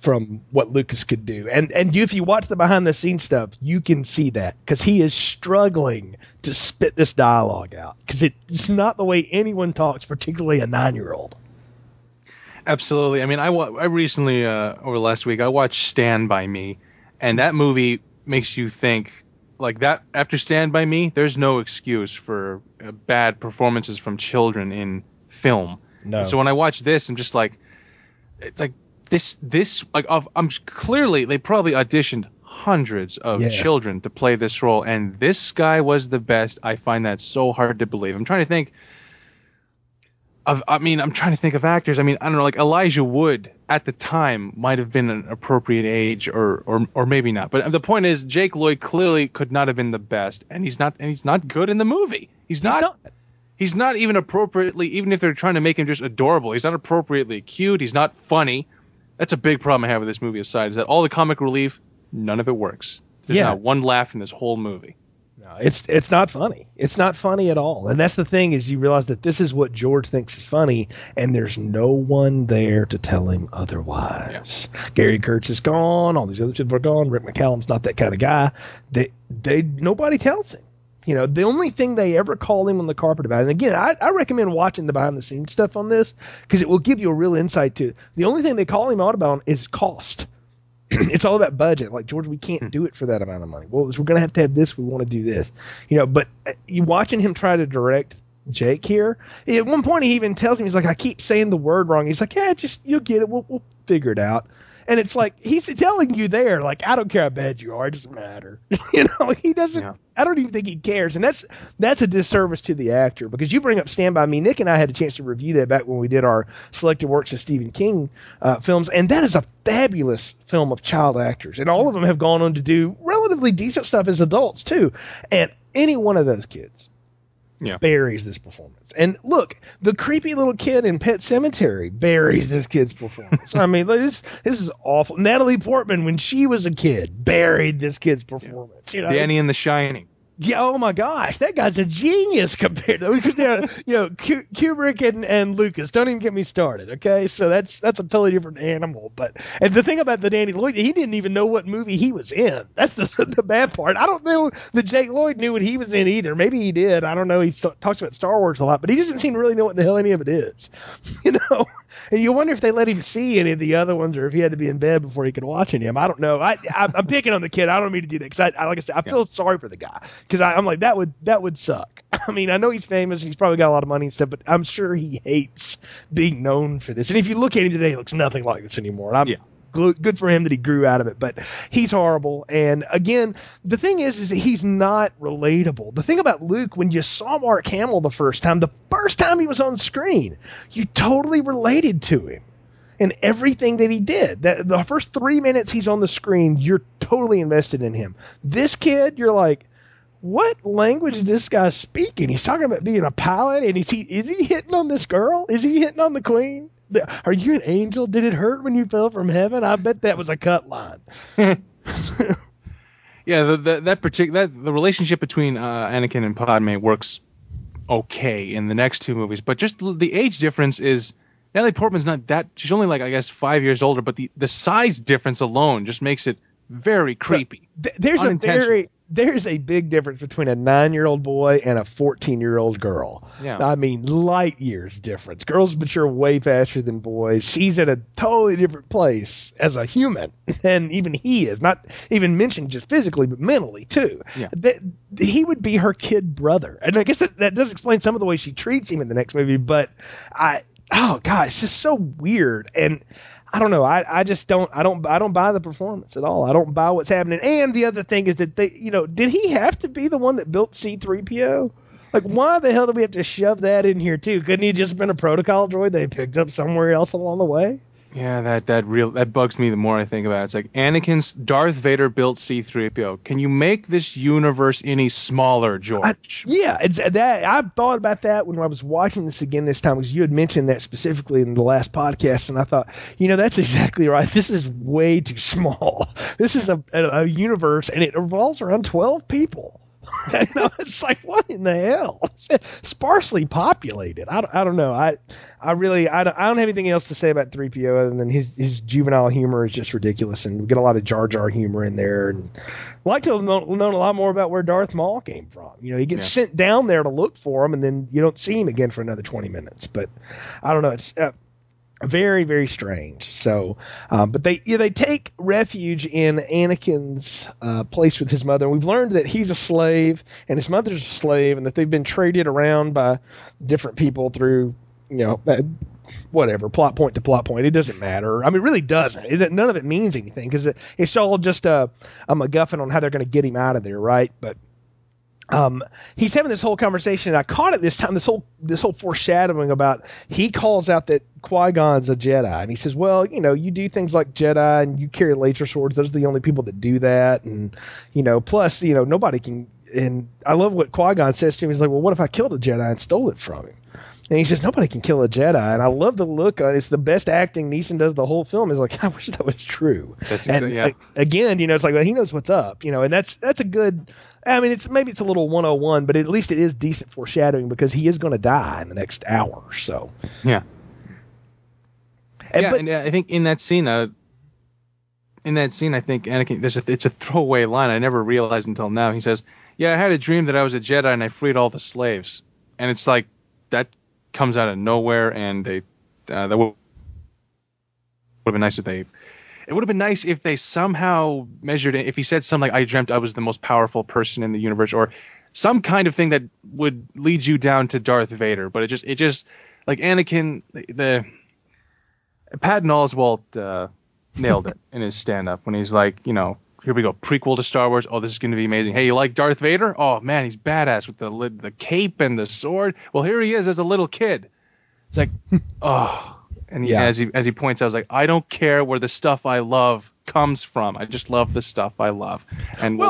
from what Lucas could do. And if you watch the behind-the-scenes stuff, you can see that because he is struggling to spit this dialogue out because it's not the way anyone talks, particularly a 9-year-old. Absolutely. I mean, I recently, over the last week, I watched Stand By Me, and that movie makes you think. Like that, after Stand By Me, there's no excuse for bad performances from children in film. No. And so when I watch this, I'm just like, it's like this, like I'm clearly, they probably auditioned hundreds of children to play this role. And this guy was the best. I find that so hard to believe. I'm trying to think of, I'm trying to think of actors. I mean, I don't know, like Elijah Wood at the time might have been an appropriate age or maybe not. But the point is Jake Lloyd clearly could not have been the best, and he's not good in the movie. He's not even appropriately, even if they're trying to make him just adorable, he's not appropriately cute, he's not funny. That's a big problem I have with this movie aside, is that all the comic relief, none of it works. There's not one laugh in this whole movie. No, it's not funny. It's not funny at all. And that's the thing is you realize that this is what George thinks is funny, and there's no one there to tell him otherwise. Yeah. Gary Kurtz is gone. All these other people are gone. Rick McCallum's not that kind of guy. Nobody tells him. You know, the only thing they ever call him on the carpet about, and again, I recommend watching the behind-the-scenes stuff on this because it will give you a real insight to it. The only thing they call him out about is cost. It's all about budget. Like, George, we can't do it for that amount of money. Well, we're going to have this. We want to do this. You know, but you watching him try to direct Jake here, at one point he even tells him, he's like, I keep saying the word wrong. He's like, yeah, just, you'll get it. We'll figure it out. And it's like, he's telling you there, like, I don't care how bad you are. It doesn't matter. You know, he doesn't, yeah. I don't even think he cares. And that's a disservice to the actor, because you bring up Stand By Me. Nick and I had a chance to review that back when we did our selected works of Stephen King films. And that is a fabulous film of child actors. And all of them have gone on to do relatively decent stuff as adults too. And any one of those kids buries this performance. And look, the creepy little kid in Pet Sematary buries this kid's performance. I mean, this is awful. Natalie Portman, when she was a kid, buried this kid's performance. You know, Danny in The Shining. Yeah, oh my gosh, that guy's a genius compared to Kubrick and Lucas. Don't even get me started, okay? So that's a totally different animal. But and the thing about the Danny Lloyd, he didn't even know what movie he was in. That's the bad part. I don't know that Jake Lloyd knew what he was in either. Maybe he did. I don't know. He talks about Star Wars a lot, but he doesn't seem to really know what the hell any of it is, you know? And you wonder if they let him see any of the other ones, or if he had to be in bed before he could watch any of them. I don't know. I'm picking on the kid. I don't mean to do that, because like I said, I feel sorry for the guy. Because I'm like, that would suck. I mean, I know he's famous. He's probably got a lot of money and stuff, but I'm sure he hates being known for this. And if you look at him today, he looks nothing like this anymore. And good for him that he grew out of it, but he's horrible. And again, the thing is that he's not relatable. The thing about Luke, when you saw Mark Hamill the first time he was on screen, you totally related to him. And everything that he did, that the first 3 minutes he's on the screen, you're totally invested in him. This kid, you're like, what language is this guy speaking? He's talking about being a pilot, and is he hitting on this girl? Is he hitting on the queen? Are you an angel? Did it hurt when you fell from heaven? I bet that was a cut line. The relationship between Anakin and Padme works okay in the next two movies, but just the age difference is, Natalie Portman's not that, she's only like, I guess, 5 years older, but the size difference alone just makes it very creepy. There's a big difference between a 9-year-old boy and a 14-year-old girl. Yeah. I mean, light years difference. Girls mature way faster than boys. She's at a totally different place as a human. And even he is, not even mentioned just physically, but mentally too. Yeah. He would be her kid brother. And I guess that does explain some of the way she treats him in the next movie, but it's just so weird. And I don't know. I just don't buy the performance at all. I don't buy what's happening. And the other thing is that did he have to be the one that built C-3PO? Like, why the hell do we have to shove that in here too? Couldn't he just have been a protocol droid they picked up somewhere else along the way? Yeah, that bugs me the more I think about it. It's like, Anakin's Darth Vader built C-3PO. Can you make this universe any smaller, George? It's that. I thought about that when I was watching this again this time, because you had mentioned that specifically in the last podcast, and I thought, that's exactly right. This is way too small. This is a universe, and it revolves around 12 people. It's like, what in the hell? Sparsely populated. I don't know. I really don't have anything else to say about 3PO other than his juvenile humor is just ridiculous, and we get a lot of Jar Jar humor in there. And I'd like to have known a lot more about where Darth Maul came from. He gets sent down there to look for him, and then you don't see him again for another 20 minutes. But I don't know. It's very, very strange. So, but they take refuge in Anakin's place with his mother. And we've learned that he's a slave and his mother's a slave, and that they've been traded around by different people through, whatever, plot point to plot point. It doesn't matter. I mean, it really doesn't. None of it means anything, because it's all just a MacGuffin on how they're going to get him out of there, right? But he's having this whole conversation, and I caught it this time, this whole foreshadowing about, he calls out that Qui-Gon's a Jedi, and he says, well, you do things like Jedi, and you carry laser swords. Those are the only people that do that, and, plus, nobody can, and I love what Qui-Gon says to him. He's like, well, what if I killed a Jedi and stole it from him? And he says, nobody can kill a Jedi. And I love the look on it. It's the best acting Neeson does the whole film. Is like, I wish that was true. That's exactly, and, again, it's like, well, he knows what's up, and that's a good, I mean, maybe it's a little 101, but at least it is decent foreshadowing, because he is going to die in the next hour or so. Yeah. And I think in that scene, in that scene, I think Anakin, it's a throwaway line I never realized until now. He says, yeah, I had a dream that I was a Jedi and I freed all the slaves. And it's like, that comes out of nowhere, and they that would have been nice if they... It would have been nice if they somehow measured it. If he said something like, I dreamt I was the most powerful person in the universe, or some kind of thing that would lead you down to Darth Vader. But it just like Anakin, Patton Oswalt nailed it in his stand up when he's like, here we go, prequel to Star Wars. Oh, this is going to be amazing. Hey, you like Darth Vader? Oh, man, he's badass with the cape and the sword. Well, here he is as a little kid. It's like, oh. And yeah. As he points out, I was like, I don't care where the stuff I love comes from. I just love the stuff I love. And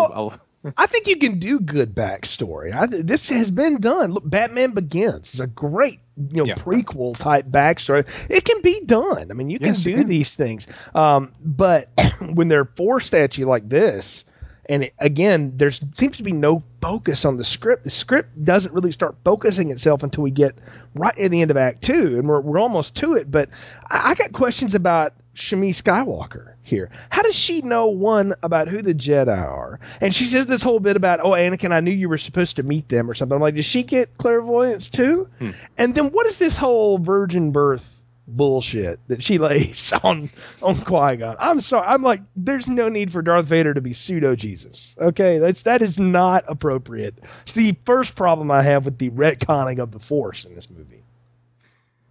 I think you can do good backstory. This has been done. Look, Batman Begins is a great prequel type backstory. It can be done. I mean, you can do these things. But when they're forced at you like this, and again, there seems to be no focus on the script. The script doesn't really start focusing itself until we get right at the end of Act 2, and we're almost to it. But I got questions about Shmi Skywalker here. How does she know, one, about who the Jedi are? And she says this whole bit about, oh, Anakin, I knew you were supposed to meet them or something. I'm like, does she get clairvoyance too? And then what is this whole virgin birth bullshit that she lays on Qui-Gon? I'm sorry. I'm like, there's no need for Darth Vader to be pseudo-Jesus. Okay? That is not appropriate. It's the first problem I have with the retconning of the Force in this movie.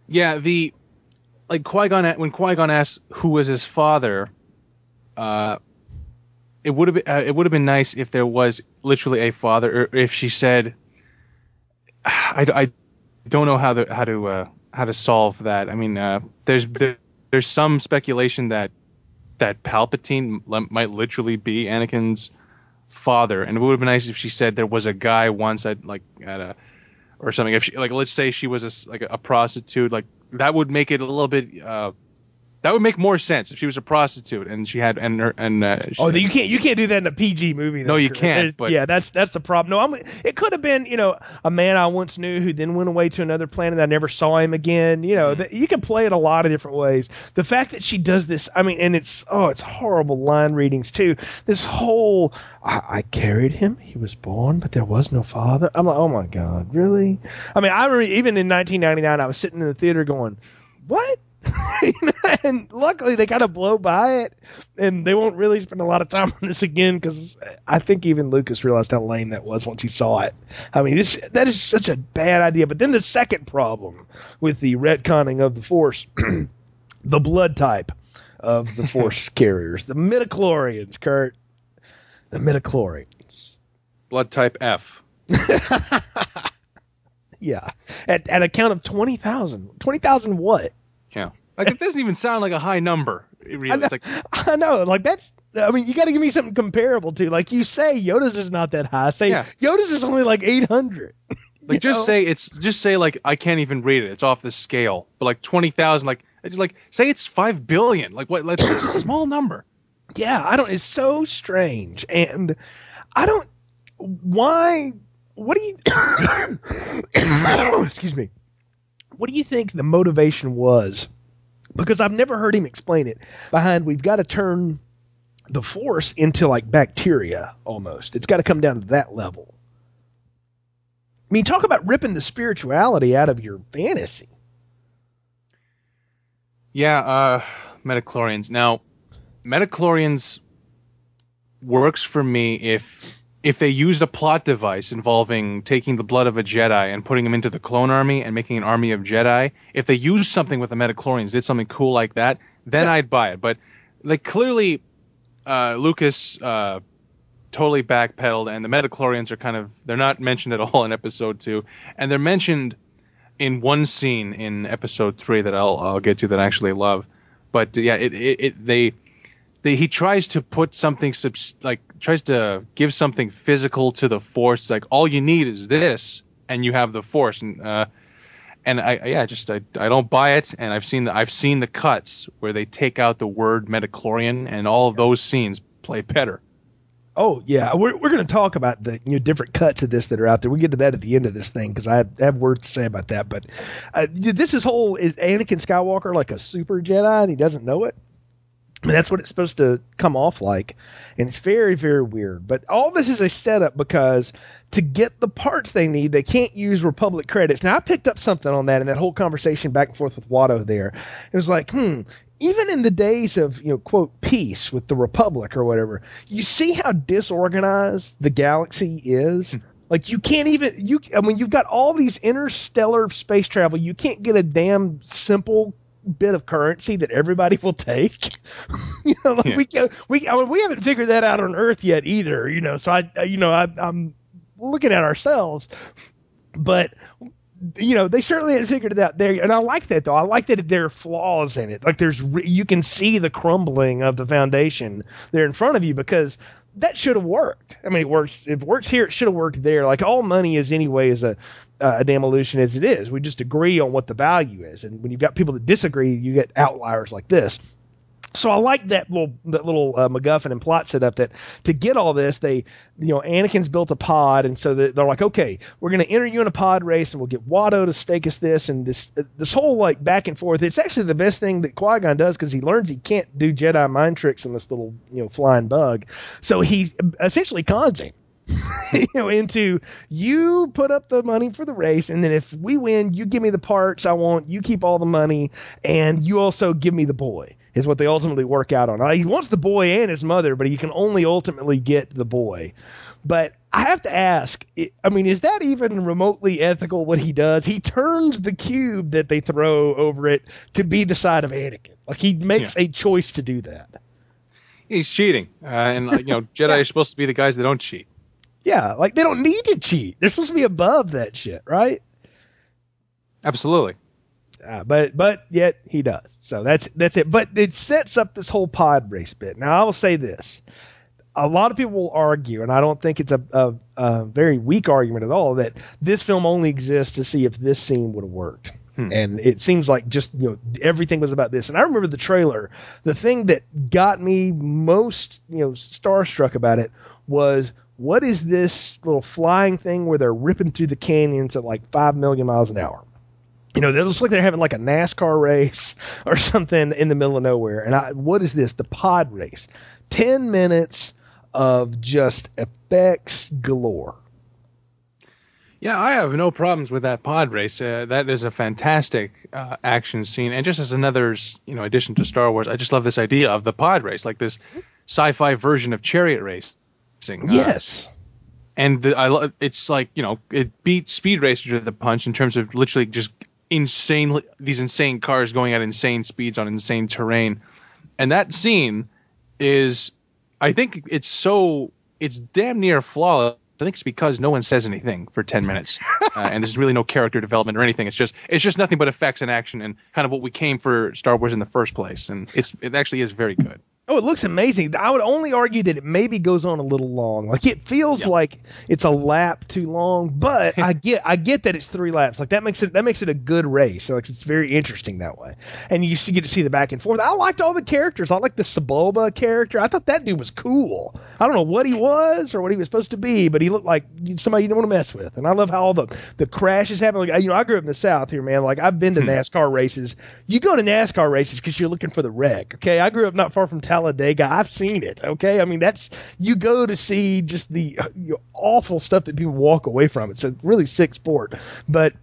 Yeah, when Qui-Gon asks who was his father, it would have been nice if there was literally a father, or if she said, I don't know how to solve that. I mean, there's some speculation that Palpatine might literally be Anakin's father, and it would have been nice if she said there was a guy once or something. If she, like, let's say she was a prostitute, like, that would make it a little bit. That would make more sense if she was a prostitute and she had you can't do that in a PG movie. Though. No, you can't. But yeah, that's the problem. No, it could have been a man I once knew who then went away to another planet. I never saw him again. You can play it a lot of different ways. The fact that she does this, I mean, and it's horrible line readings too. This whole I carried him, he was born, but there was no father. I'm like, oh my god, really? I mean, I remember even in 1999, I was sitting in the theater going, what? And luckily they kind of blow by it, and they won't really spend a lot of time on this again, because I think even Lucas realized how lame that was once he saw it. I mean, that is such a bad idea. But then the second problem with the retconning of the Force, the blood type of the Force carriers, the midichlorians, Kurt. The midichlorians. Blood type F. Yeah. At a count of 20,000. 20,000 what? Yeah. Like, it doesn't even sound like a high number. Really. I know. Like, that's... I mean, you got to give me something comparable to. Like, you say Yoda's is not that high. Say Yoda's is only like 800. Like, just say I can't even read it. It's off the scale. But, like, 20,000, say it's 5 billion. Like, what? That's a small number. Yeah, it's so strange. And I don't... Why... What do you... Excuse me. What do you think the motivation was? Because I've never heard him explain it. Behind, we've got to turn the Force into like bacteria almost. It's got to come down to that level. I mean, talk about ripping the spirituality out of your fantasy. Yeah, midichlorians. Now, midichlorians works for me if they used a plot device involving taking the blood of a Jedi and putting him into the clone army and making an army of Jedi. If they used something with the midichlorians, did something cool like that, then I'd buy it. But like clearly Lucas totally backpedaled, and the midichlorians are they're not mentioned at all in Episode 2. And they're mentioned in one scene in Episode 3 that I'll get to that I actually love. But yeah, he tries to put something tries to give something physical to the Force. It's like, all you need is this, and you have the Force. And I don't buy it. And I've seen the cuts where they take out the word midichlorian, and all of those scenes play better. Oh yeah, we're going to talk about the different cuts of this that are out there. We get to that at the end of this thing, because I have words to say about that. But is Anakin Skywalker like a super Jedi and he doesn't know it? And that's what it's supposed to come off like. And it's very, very weird. But all this is a setup because to get the parts they need, they can't use Republic credits. Now, I picked up something on that in that whole conversation back and forth with Watto there. It was like, even in the days of, quote, peace with the Republic or whatever, you see how disorganized the galaxy is? Like, you can't even – you've got all these interstellar space travel. You can't get a damn simple – bit of currency that everybody will take. We haven't figured that out on Earth yet either, so I'm looking at ourselves, but they certainly hadn't figured it out there. And I like that, though. I like that there are flaws in it. Like, there's you can see the crumbling of the foundation there in front of you, because that should have worked. I mean, it works here, it should have worked there. Like, all money is anyway is a damn illusion as it is. We just agree on what the value is, and when you've got people that disagree, you get outliers like this. So I like that little MacGuffin and plot setup that to get all this, they, Anakin's built a pod, and so they're like, okay, we're going to enter you in a pod race, and we'll get Watto to stake us this, and this whole like back and forth. It's actually the best thing that Qui-Gon does, because he learns he can't do Jedi mind tricks on this little flying bug, so he essentially cons him. Into you put up the money for the race, and then if we win, you give me the parts I want, you keep all the money, and you also give me the boy, is what they ultimately work out on. He wants the boy and his mother, but he can only ultimately get the boy. But I have to ask, is that even remotely ethical what he does? He turns the cube that they throw over it to be the side of Anakin. Like, he makes a choice to do that. He's cheating. Jedi are supposed to be the guys that don't cheat. Yeah, like, they don't need to cheat. They're supposed to be above that shit, right? Absolutely. But yet he does. So that's it. But it sets up this whole pod race bit. Now, I will say this. A lot of people will argue, and I don't think it's a very weak argument at all, that this film only exists to see if this scene would have worked. And it seems like just, everything was about this. And I remember the trailer. The thing that got me most, starstruck about it was, what is this little flying thing where they're ripping through the canyons at like 5 million miles an hour? It looks like they're having like a NASCAR race or something in the middle of nowhere. And what is this? The pod race. 10 minutes of just effects galore. Yeah, I have no problems with that pod race. That is a fantastic action scene. And just as another, addition to Star Wars, I just love this idea of the pod race, like this sci-fi version of chariot race. Yes. It's like, it beats Speed Racer to the punch in terms of literally just these insane cars going at insane speeds on insane terrain. And that scene is, I think it's damn near flawless. I think it's because no one says anything for 10 minutes. And there's really no character development or anything. It's just nothing but effects and action and kind of what we came for Star Wars in the first place. And it actually is very good. Oh, it looks amazing. I would only argue that it maybe goes on a little long. Like, it feels like it's a lap too long, but I get that it's 3 laps. Like, that makes it a good race. Like, it's very interesting that way. And you get to see the back and forth. I liked all the characters. I liked the Sebulba character. I thought that dude was cool. I don't know what he was or what he was supposed to be, but he looked like somebody you didn't want to mess with. And I love how all the crashes happen. Like, I grew up in the South here, man. Like, I've been to NASCAR races. You go to NASCAR races because you're looking for the wreck. Okay, I grew up not far from Talladega. I've seen it. Okay, I mean, that's, you go to see just the awful stuff that people walk away from. It's a really sick sport, but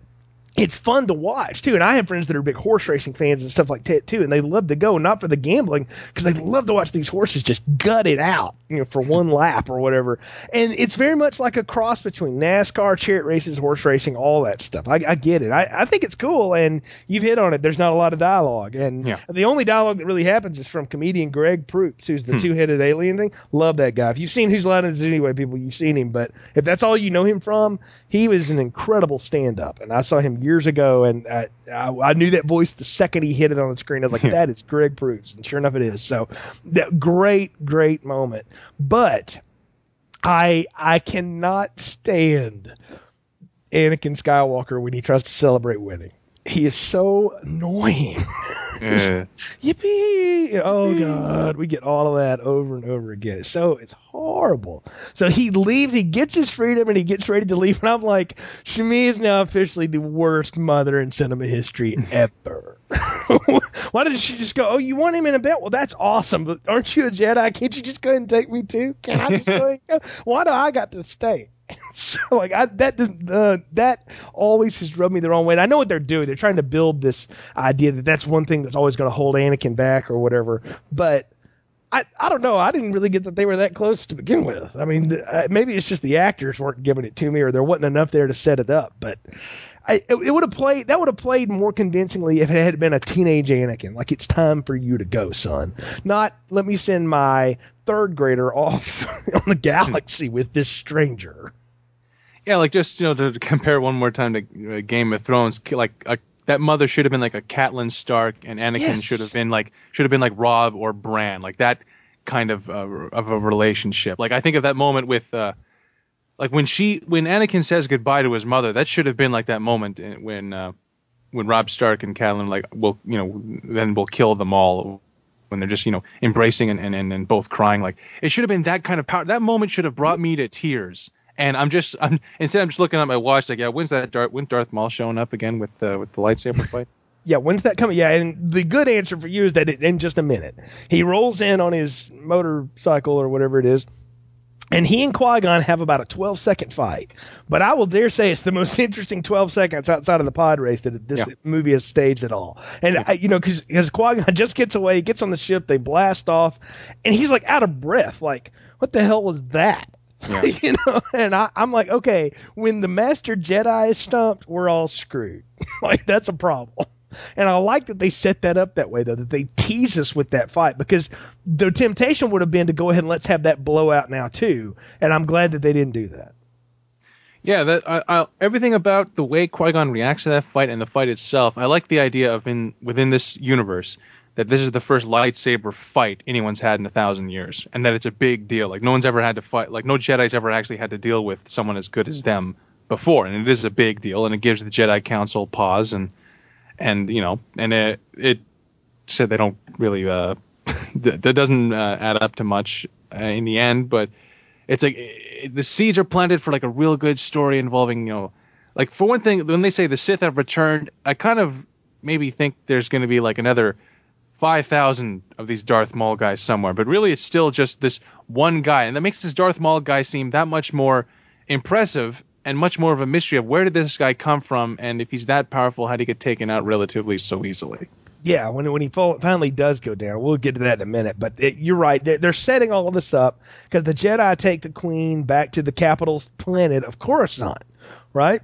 it's fun to watch too. And I have friends that are big horse racing fans and stuff like that too, and they love to go, not for the gambling, because they love to watch these horses just gut it out, for one lap or whatever. And it's very much like a cross between NASCAR, chariot races, horse racing, all that stuff. I get it. I think it's cool, and you've hit on it. There's not a lot of dialogue, and the only dialogue that really happens is from comedian Greg Proops, who's the two-headed alien thing. Love that guy. If you've seen Who's Line Is It Anyway, people, you've seen him. But if that's all you know him from, he was an incredible stand-up, and I saw him years ago, and I knew that voice the second he hit it on the screen. I was like, that is Greg Proops, and sure enough it is. So that great moment. But I cannot stand Anakin Skywalker when he tries to celebrate winning. He is so annoying. Yeah. Yippee! Oh God, we get all of that over and over again. It's horrible. So he leaves, he gets his freedom, and he gets ready to leave. And I'm like, Shmi is now officially the worst mother in cinema history ever. Why didn't she just go? Oh, you want him in a bed? Well, that's awesome. But aren't you a Jedi? Can't you just go ahead and take me too? Can I just go ahead and go? Why do I got to stay? So like that always has rubbed me the wrong way. And I know what they're doing. They're trying to build this idea that that's one thing that's always going to hold Anakin back or whatever. But I don't know. I didn't really get that they were that close to begin with. I mean, maybe it's just the actors weren't giving it to me, or there wasn't enough there to set it up. But it would have played. That would have played more convincingly if it had been a teenage Anakin. Like, it's time for you to go, son. Not let me send my third grader off on the galaxy with this stranger. Yeah, like, just, you know, to compare one more time to Game of Thrones, like that mother should have been like a Catelyn Stark, and Anakin should have been like Robb or Bran, like that kind of a relationship. Like, I think of that moment with like when Anakin says goodbye to his mother, that should have been like that moment when Robb Stark and Catelyn like, will, you know, then we'll kill them all, when they're just, you know, embracing and both crying. Like, it should have been that kind of power. That moment should have brought me to tears. And instead I'm just looking at my watch like, yeah, when's Darth Maul showing up again with the lightsaber fight? Yeah, when's that coming? Yeah, and the good answer for you is that in just a minute he rolls in on his motorcycle or whatever it is, and he and Qui-Gon have about a 12-second fight. But I will dare say it's the most interesting 12 seconds outside of the pod race that this movie has staged at all. And, you know, because Qui-Gon just gets away, gets on the ship, they blast off, and he's, like, out of breath. Like, what the hell was that? Yeah. You know, and I'm like, okay, when the Master Jedi is stumped, we're all screwed. Like, that's a problem. And I like that they set that up that way, though, that they tease us with that fight, because the temptation would have been to go ahead and let's have that blowout now, too. And I'm glad that they didn't do that. Yeah, everything about the way Qui-Gon reacts to that fight and the fight itself, I like the idea of within this universe that this is the first lightsaber fight anyone's had in 1,000 years, and that it's a big deal. Like, no one's ever had to fight, like, no Jedi's ever actually had to deal with someone as good as them before, and it is a big deal, and it gives the Jedi Council pause, and you know, and it said they don't really that doesn't add up to much in the end, but it's like the seeds are planted for like a real good story involving, you know, like, for one thing, when they say the Sith have returned, I kind of maybe think there's going to be like another 5,000 of these Darth Maul guys somewhere, but really it's still just this one guy, and that makes this Darth Maul guy seem that much more impressive and much more of a mystery of where did this guy come from, and if he's that powerful, how did he get taken out relatively so easily? Yeah, when he finally does go down, we'll get to that in a minute, but you're right, they're setting all of this up because the Jedi take the Queen back to the capital planet of Coruscant, right?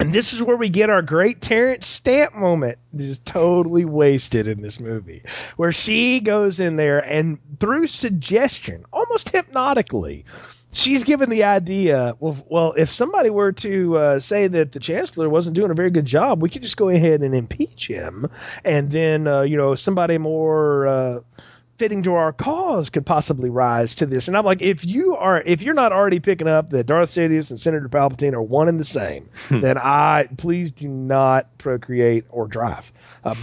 And this is where we get our great Terrence Stamp moment. This is totally wasted in this movie, where she goes in there and through suggestion, almost hypnotically, she's given the idea, well, if somebody were to say that the Chancellor wasn't doing a very good job, we could just go ahead and impeach him. And then, you know, somebody more fitting to our cause could possibly rise to this. And I'm like, if you're not already picking up that Darth Sidious and Senator Palpatine are one and the same, then please do not procreate or drive,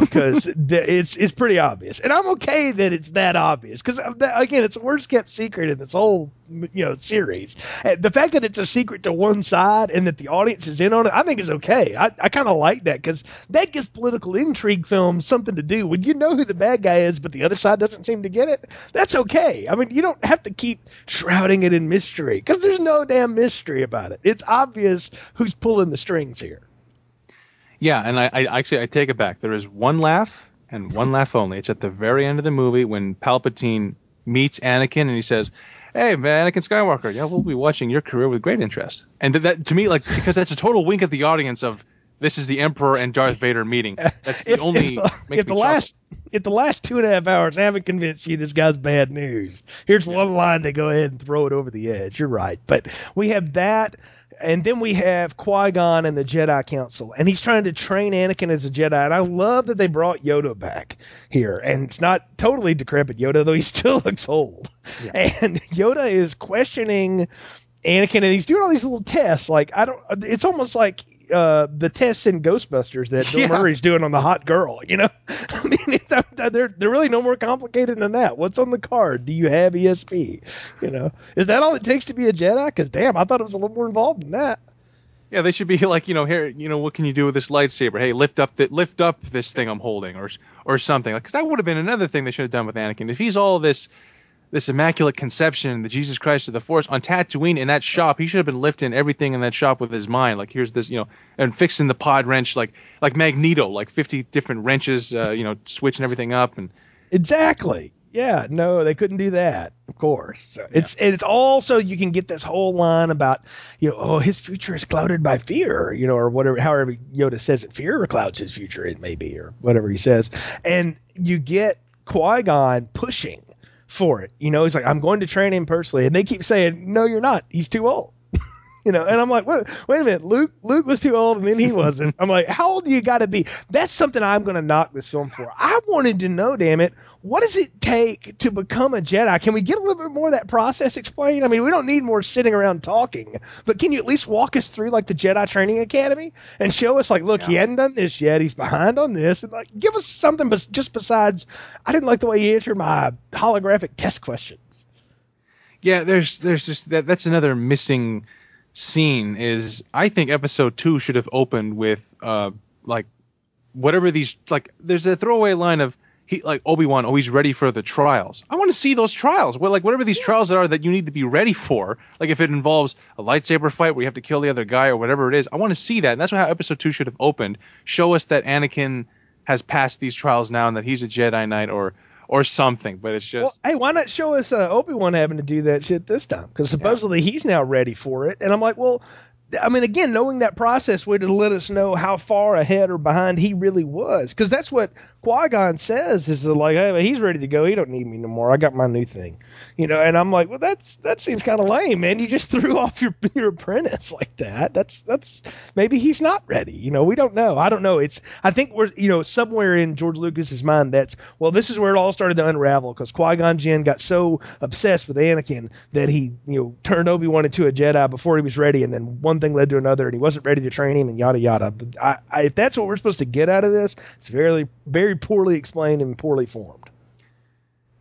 because it's pretty obvious. And I'm okay that it's that obvious, because again, it's the worst kept secret in this whole, you know, series. The fact that it's a secret to one side and that the audience is in on it, I think is okay. I kind of like that, because that gives political intrigue films something to do. When you know who the bad guy is, but the other side doesn't seem to get it, that's okay. I mean, you don't have to keep shrouding it in mystery, because there's no damn mystery about it. It's obvious who's pulling the strings here. Yeah, and I take it back. There is one laugh, and one laugh only. It's at the very end of the movie when Palpatine meets Anakin and he says, "Hey, man, Anakin Skywalker, yeah, we'll be watching your career with great interest." And that to me, like, because that's a total wink at the audience of, this is the Emperor and Darth Vader meeting. That's the only. If the last 2.5 hours haven't convinced you this guy's bad news, here's one line to go ahead and throw it over the edge. You're right, but we have that, and then we have Qui-Gon and the Jedi Council, and he's trying to train Anakin as a Jedi. And I love that they brought Yoda back here, and it's not totally decrepit Yoda, though he still looks old. Yeah. And Yoda is questioning Anakin, and he's doing all these little tests. Like, it's almost like the tests in Ghostbusters that Bill Murray's doing on the hot girl, you know? I mean, they're really no more complicated than that. What's on the card? Do you have ESP? You know, is that all it takes to be a Jedi? Because, damn, I thought it was a little more involved than that. Yeah, they should be like, you know, here, you know, what can you do with this lightsaber? Hey, lift up this thing I'm holding, or something. Because that would have been another thing they should have done with Anakin. If he's all this immaculate conception, the Jesus Christ of the Force, on Tatooine in that shop, he should have been lifting everything in that shop with his mind. Like, here's this, you know, and fixing the pod wrench, like Magneto, like 50 different wrenches, you know, switching everything up. And exactly. Yeah, no, they couldn't do that, of course. So it's all so you can get this whole line about, you know, oh, his future is clouded by fear, you know, or whatever, however Yoda says it, fear clouds his future, it may be, or whatever he says. And you get Qui-Gon pushing for it. You know, he's like, I'm going to train him personally. And they keep saying, no, you're not. He's too old. You know, and I'm like, wait a minute, Luke was too old, and then he wasn't. I'm like, how old do you got to be? That's something I'm going to knock this film for. I wanted to know, damn it, what does it take to become a Jedi? Can we get a little bit more of that process explained? I mean, we don't need more sitting around talking, but can you at least walk us through, like, the Jedi Training Academy and show us, like, look, he hadn't done this yet, he's behind on this, and, like, give us something just besides, I didn't like the way he answered my holographic test questions. Yeah, there's just that's another missing scene. Is I think episode 2 should have opened with like whatever these, like, there's a throwaway line of he, like, Obi-Wan, oh, he's ready for the trials. I want to see those trials. Well, like, whatever these trials are that you need to be ready for, like, if it involves a lightsaber fight where you have to kill the other guy or whatever it is, I want to see that. And that's how episode 2 should have opened. Show us that Anakin has passed these trials now and that he's a Jedi Knight or something. But it's just, well, hey, why not show us Obi-Wan having to do that shit this time? Because supposedly he's now ready for it. And I'm like, well, I mean, again, knowing that process would have let us know how far ahead or behind he really was. Because that's what Qui-Gon says, is like, hey, he's ready to go. He don't need me no more. I got my new thing. You know, and I'm like, well, that seems kind of lame, man. You just threw off your apprentice like that. That's maybe he's not ready. You know, we don't know. I don't know. I think we're, you know, somewhere in George Lucas's mind, this is where it all started to unravel, because Qui-Gon Jinn got so obsessed with Anakin that he, you know, turned Obi-Wan into a Jedi before he was ready, and then one thing led to another, and he wasn't ready to train him, and yada yada. But if that's what we're supposed to get out of this, it's very, very poorly explained and poorly formed.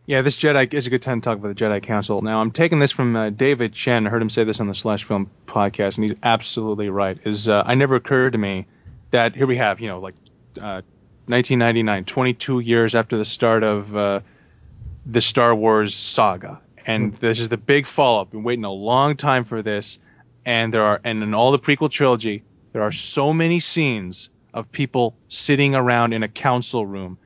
Yeah, this Jedi is a good time to talk about the Jedi Council. Now, I'm taking this from David Chen. I heard him say this on the Slash Film podcast, and he's absolutely right. It never occurred to me that here we have, you know, like 1999, 22 years after the start of the Star Wars saga, and this is the big follow-up. Been waiting a long time for this. And in all the prequel trilogy, there are so many scenes of people sitting around in a council room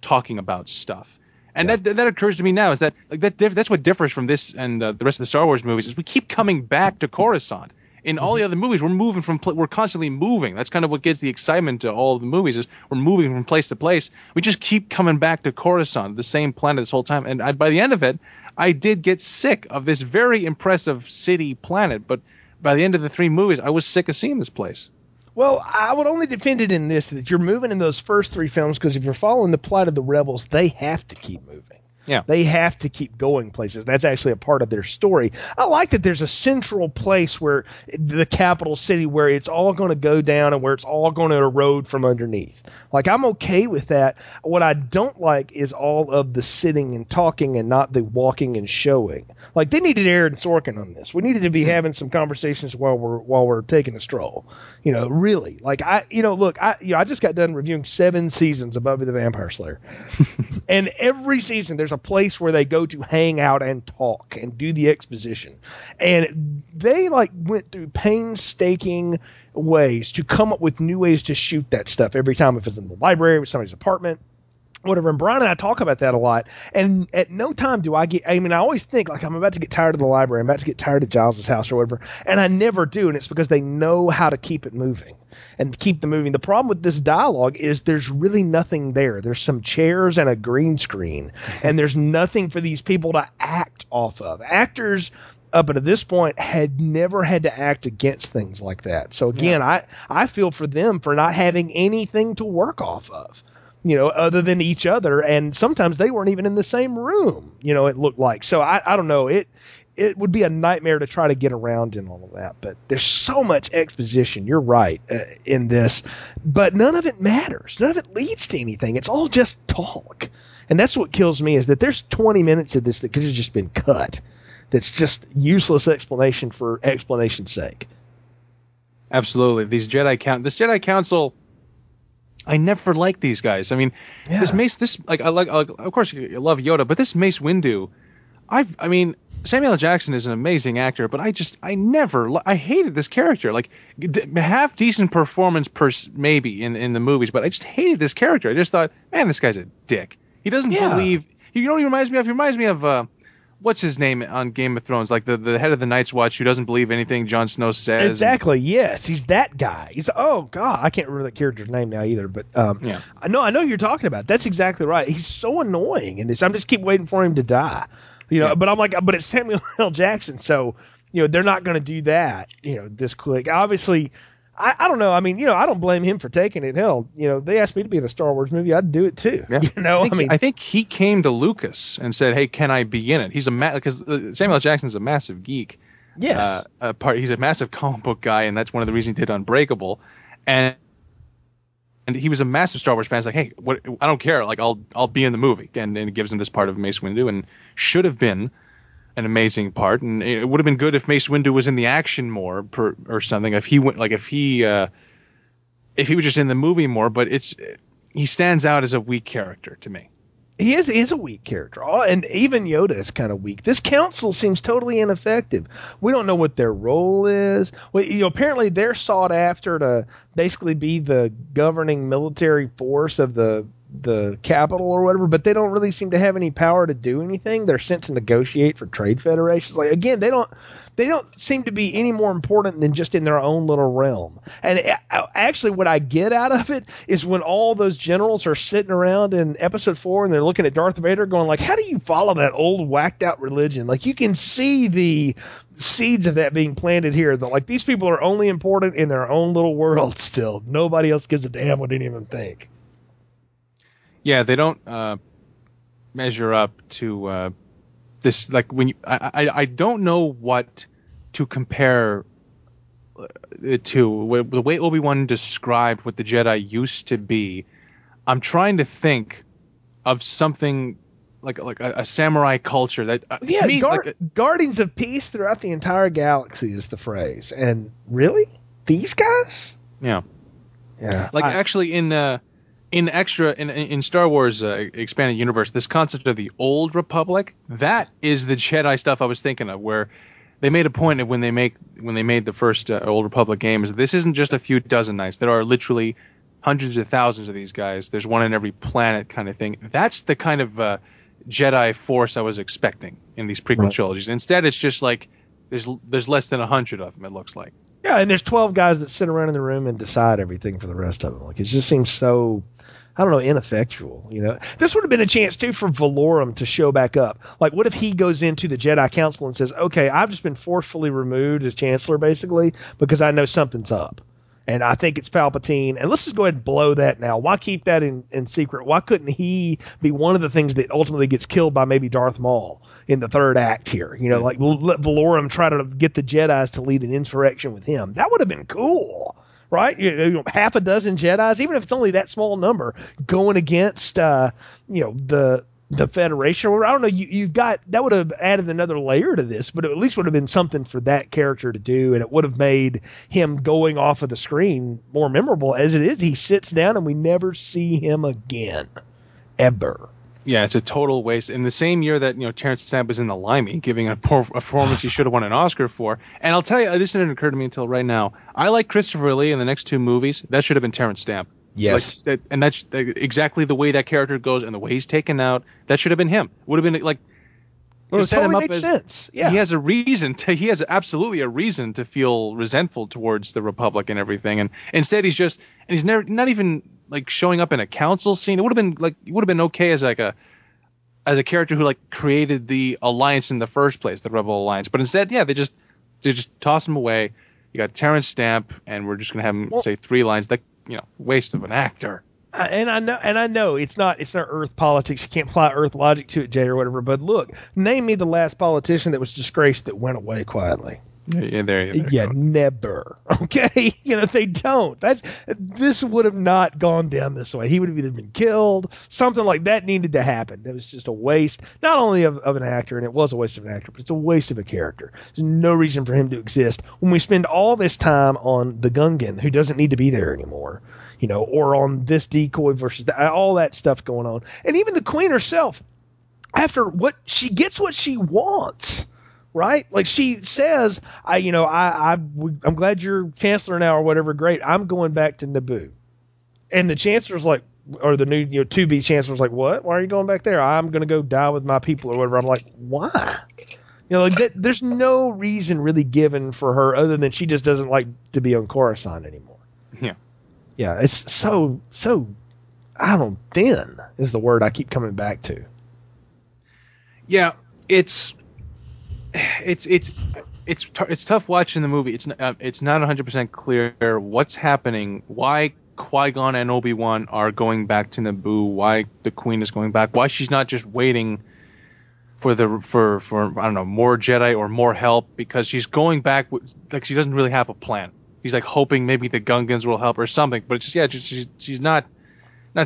talking about stuff. And that occurs to me now, is that, like, that's what differs from this and the rest of the Star Wars movies, is we keep coming back to Coruscant. In all the other movies, we're constantly moving. That's kind of what gives the excitement to all of the movies, is we're moving from place to place. We just keep coming back to Coruscant, the same planet this whole time. And by the end of it, I did get sick of this very impressive city planet. But by the end of the 3 movies, I was sick of seeing this place. Well, I would only defend it in this, that you're moving in those first 3 films, because if you're following the plot of the Rebels, they have to keep moving. Yeah. They have to keep going places. That's actually a part of their story. I like that there's a central place, where the capital city, where it's all going to go down and where it's all going to erode from underneath. Like, I'm okay with that. What I don't like is all of the sitting and talking and not the walking and showing. Like, they needed Aaron Sorkin on this. We needed to be having some conversations while we're taking a stroll. You know, really. Like, I just got done reviewing 7 seasons of Buffy the Vampire Slayer. And every season there's a place where they go to hang out and talk and do the exposition, and they, like, went through painstaking ways to come up with new ways to shoot that stuff every time, if it's in the library, if it's somebody's apartment, whatever. And Brian and I talk about that a lot, and at no time do I get, I mean, I always think, like, I'm about to get tired of the library, I'm about to get tired of Giles's house or whatever, and I never do. And it's because they know how to keep it moving and keep them moving. The problem with this dialogue is there's really nothing there. There's some chairs and a green screen, and there's nothing for these people to act off of. Actors up until this point had never had to act against things like that. So again, I feel for them for not having anything to work off of, you know, other than each other. And sometimes they weren't even in the same room, you know, it looked like. So I don't know. It it would be a nightmare to try to get around in all of that. But there's so much exposition, you're right, in this. But none of it matters. None of it leads to anything. It's all just talk. And that's what kills me, is that there's 20 minutes of this that could have just been cut. That's just useless explanation for explanation's sake. Absolutely. This Jedi Council, I never liked these guys. I mean, this Mace, of course you love Yoda, but this Mace Windu, Samuel L. Jackson is an amazing actor, but I hated this character. Like, half decent performance maybe in the movies, but I just hated this character. I just thought, man, this guy's a dick. He doesn't believe. You know what he reminds me of? He reminds me of what's his name on Game of Thrones? Like the head of the Night's Watch who doesn't believe anything Jon Snow says. Exactly. Yes, he's that guy. He's I can't remember the character's name now either. But I know who you're talking about. That's exactly right. He's so annoying in this. I'm just keep waiting for him to die. But I'm like, but it's Samuel L. Jackson, so they're not going to do that. This quick. Obviously, I don't know. I mean, I don't blame him for taking it. Hell, they asked me to be in a Star Wars movie, I'd do it too. Yeah. I think he came to Lucas and said, "Hey, can I be in it?" He's because Samuel L. Jackson's a massive geek. Yes, he's a massive comic book guy, and that's one of the reasons he did Unbreakable, and he was a massive Star Wars fan. He's like, hey, I don't care. Like, I'll be in the movie, and it gives him this part of Mace Windu, and should have been an amazing part. And it would have been good if Mace Windu was in the action more or something. If he went, like, if he was just in the movie more. But he stands out as a weak character to me. He is a weak character, and even Yoda is kind of weak. This council seems totally ineffective. We don't know what their role is. Well, apparently they're sought after to basically be the governing military force of the capital or whatever, but they don't really seem to have any power to do anything. They're sent to negotiate for trade federations. Like, again, they don't seem to be any more important than just in their own little realm. And actually what I get out of it is when all those generals are sitting around in episode 4 and they're looking at Darth Vader going like, how do you follow that old whacked out religion? Like, you can see the seeds of that being planted here, that like, these people are only important in their own little world still. Nobody else gives a damn what any of them think. Yeah, they don't measure up to this. Like, when I don't know what to compare it to. The way Obi-Wan described what the Jedi used to be, I'm trying to think of something like a samurai culture that to me, guardians of peace throughout the entire galaxy is the phrase. And really, these guys? Yeah. Like, actually, in Star Wars Expanded Universe, this concept of the Old Republic, that is the Jedi stuff I was thinking of, where they made a point of when they made the first Old Republic games, this isn't just a few dozen knights. There are literally hundreds of thousands of these guys. There's one on every planet kind of thing. That's the kind of Jedi force I was expecting in these prequel trilogies. Instead, it's just like there's less than 100 of them, it looks like. Yeah, and there's 12 guys that sit around in the room and decide everything for the rest of them. Like, it just seems so, I don't know, ineffectual. This would have been a chance too for Valorum to show back up. Like, what if he goes into the Jedi Council and says, "Okay, I've just been forcefully removed as Chancellor, basically, because I know something's up, and I think it's Palpatine. And let's just go ahead and blow that now. Why keep that in secret? Why couldn't he be one of the things that ultimately gets killed by maybe Darth Maul in the third act here, like, we'll let Valorum try to get the Jedis to lead an insurrection with him." That would have been cool, right? Half a dozen Jedis, even if it's only that small number, going against, the Federation. I don't know. You've got, that would have added another layer to this, but it at least would have been something for that character to do, and it would have made him going off of the screen more memorable. As it is, he sits down and we never see him again, ever. Yeah, it's a total waste. In the same year that Terrence Stamp was in The Limey, giving a performance he should have won an Oscar for. And I'll tell you, this didn't occur to me until right now. I like Christopher Lee in the next two movies. That should have been Terrence Stamp. Yes, like, and that's exactly the way that character goes and the way he's taken out. That should have been him. Would have been like, well, it set totally him up as, sense. Yeah, he has a reason to. He has absolutely a reason to feel resentful towards the Republic and everything. And instead, he's just, and he's never, not even like showing up in a council scene. It would have been like, it would have been okay as like a character who like created the alliance in the first place, the Rebel Alliance. But instead, yeah, they just toss him away. You got Terrence Stamp, and we're just gonna have him say three lines. That, waste of an actor. And I know it's not Earth politics. You can't apply Earth logic to it, Jay, or whatever. But look, name me the last politician that was disgraced that went away quietly. Yeah, never. Okay, they don't. This would have not gone down this way. He would have either been killed, something like that needed to happen. That was just a waste, not only of an actor, and it was a waste of an actor, but it's a waste of a character. There's no reason for him to exist when we spend all this time on the Gungan, who doesn't need to be there anymore, or on this decoy versus that, all that stuff going on, and even the Queen herself. After what she gets, what she wants. Right? Like she says, I'm glad you're chancellor now or whatever. Great. I'm going back to Naboo. And the chancellor's like, or the new, to be chancellor's like, what? Why are you going back there? I'm going to go die with my people or whatever. I'm like, why? There's no reason really given for her other than she just doesn't like to be on Coruscant anymore. Yeah. Yeah. It's so, thin is the word I keep coming back to. Yeah. It's tough watching the movie. It's not 100% clear what's happening, why Qui-Gon and Obi-Wan are going back to Naboo, why the Queen is going back, why she's not just waiting for I don't know, more Jedi or more help, because she's going back with, like, she doesn't really have a plan. She's like hoping maybe the Gungans will help or something, but it's just, she's not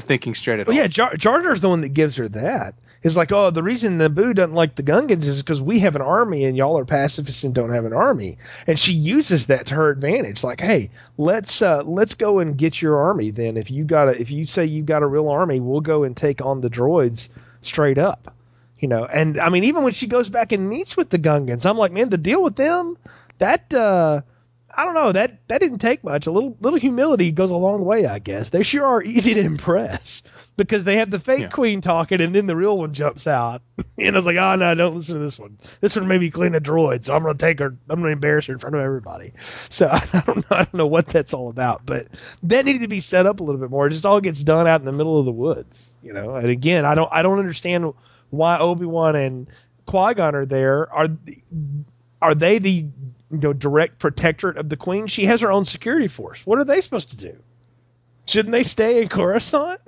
thinking straight at all. Yeah, Jar Jar's the one that gives her that. It's like, oh, the reason Naboo doesn't like the Gungans is because we have an army and y'all are pacifists and don't have an army. And she uses that to her advantage. Like, hey, let's go and get your army then. If you say you got a real army, we'll go and take on the droids straight up. And I mean, even when she goes back and meets with the Gungans, I'm like, man, the deal with them, that didn't take much. A little humility goes a long way, I guess. They sure are easy to impress. Because they have the fake queen talking, and then the real one jumps out. And I was like, oh, no, don't listen to this one. This one made me clean a droid, so I'm going to take her. I'm going to embarrass her in front of everybody. So I don't know what that's all about. But that needed to be set up a little bit more. It just all gets done out in the middle of the woods. And again, I don't understand why Obi-Wan and Qui-Gon are there. Are they the direct protectorate of the Queen? She has her own security force. What are they supposed to do? Shouldn't they stay in Coruscant?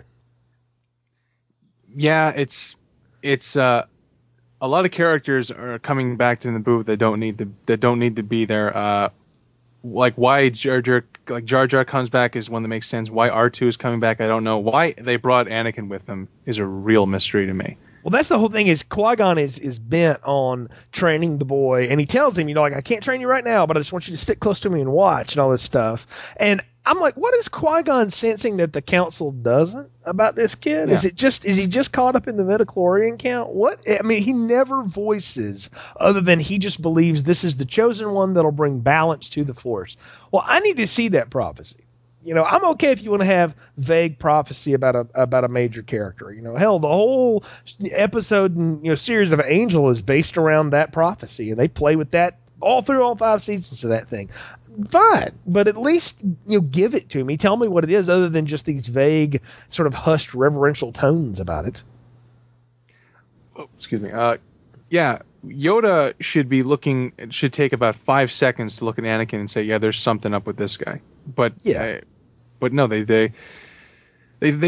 Yeah, it's a lot of characters are coming back to Naboo that don't need to be there. Like why Jar Jar comes back is one that makes sense. Why R2 is coming back, I don't know. Why they brought Anakin with them is a real mystery to me. Well, that's the whole thing is Qui-Gon is bent on training the boy, and he tells him, like, I can't train you right now, but I just want you to stick close to me and watch and all this stuff. And I'm like, what is Qui-Gon sensing that the council doesn't about this kid? Yeah. Is he just caught up in the midichlorian count? What? I mean, he never voices other than he just believes this is the chosen one that'll bring balance to the Force. Well, I need to see that prophecy. I'm okay if you want to have vague prophecy about a major character. Hell, the whole episode and series of Angel is based around that prophecy, and they play with that all through all 5 seasons of that thing. Fine, but at least give it to me. Tell me what it is, other than just these vague, sort of hushed, reverential tones about it. Oh, excuse me. Yeah, Yoda should take about 5 seconds to look at Anakin and say, yeah, there's something up with this guy. But yeah, but no, they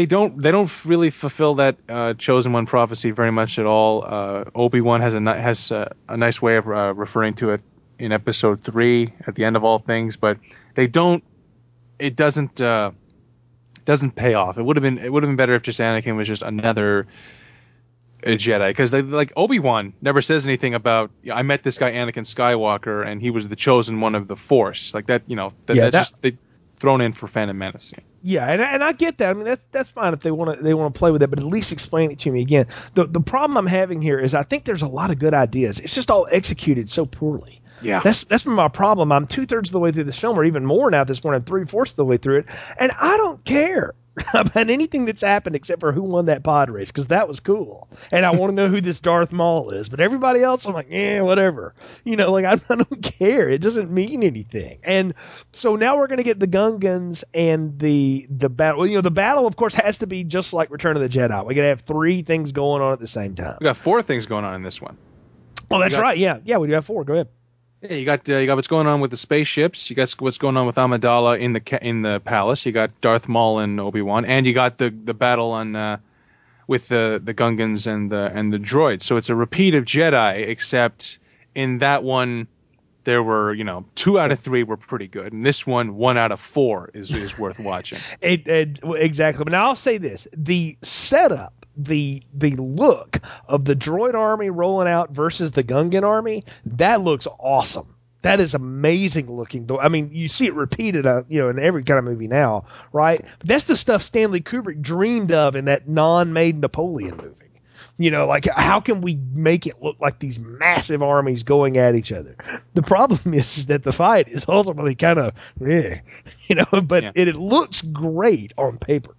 don't really fulfill that chosen one prophecy very much at all. Obi-Wan has a nice way of referring to it in episode 3 at the end of all things, but it doesn't pay off. It would have been better if just Anakin was just another Jedi, because Obi-Wan never says anything about I met this guy Anakin Skywalker and he was the chosen one of the Force, like that. That's thrown in for Phantom Menace. Yeah, and I get that. I mean, that's fine if they want to play with that, but at least explain it to me again. The problem I'm having here is I think there's a lot of good ideas. It's just all executed so poorly. Yeah, that's my problem. I'm 2/3 of the way through this film, or even more now at this point. I'm 3/4 of the way through it, and I don't care about anything that's happened except for who won that pod race, because that was cool, and I want to know who this Darth Maul is. But everybody else, I'm like, yeah, whatever. I don't care. It doesn't mean anything. And so now we're going to get the Gungans and the battle. Well, the battle, of course, has to be just like Return of the Jedi. We're going to have 3 things going on at the same time. We got 4 things going on in this one. Well, that's right. Yeah, we do have 4. Go ahead. Yeah, you got what's going on with the spaceships. You got what's going on with Amidala in the palace. You got Darth Maul and Obi-Wan, and you got the battle on with the Gungans and the droids. So it's a repeat of Jedi, except in that one there were 2 out of 3 were pretty good, and this one out of 4 is worth watching. Exactly. But now I'll say this: the setup. The look of the droid army rolling out versus the Gungan army, that looks awesome. That is amazing looking. I mean, you see it repeated, in every kind of movie now, right? But that's the stuff Stanley Kubrick dreamed of in that non-made Napoleon movie. Like, how can we make it look like these massive armies going at each other? The problem is that the fight is ultimately kind of, but yeah. It looks great on paper.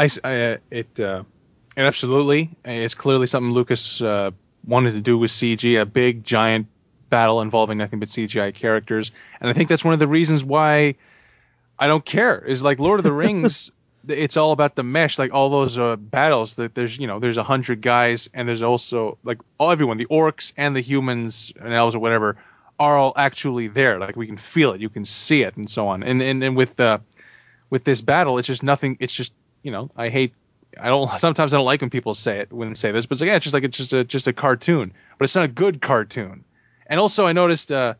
It absolutely, it's clearly something Lucas wanted to do with CG, a big, giant battle involving nothing but CGI characters. And I think that's one of the reasons why I don't care, is like Lord of the Rings, it's all about the mesh, like all those battles that there's 100 guys, and there's also like everyone, the orcs and the humans and elves or whatever, are all actually there. Like we can feel it, you can see it, and so on. And with this battle, it's just nothing, it's just, sometimes I don't like when people say it, when they say this, but it's like, yeah, it's just a cartoon, but it's not a good cartoon. And also I noticed, that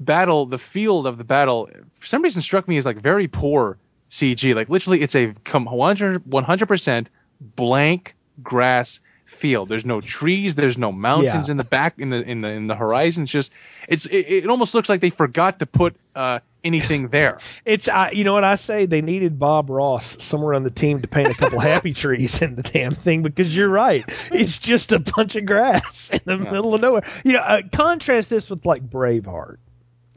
battle, the field of the battle, for some reason struck me as like very poor CG. Like literally it's a 100% blank grass field. There's no trees. There's no mountains in the back, in the horizon. It's just, it almost looks like they forgot to put, anything there. It's what I say, they needed Bob Ross somewhere on the team to paint a couple happy trees in the damn thing, because you're right, it's just a bunch of grass in the middle of nowhere. Contrast this with like Braveheart.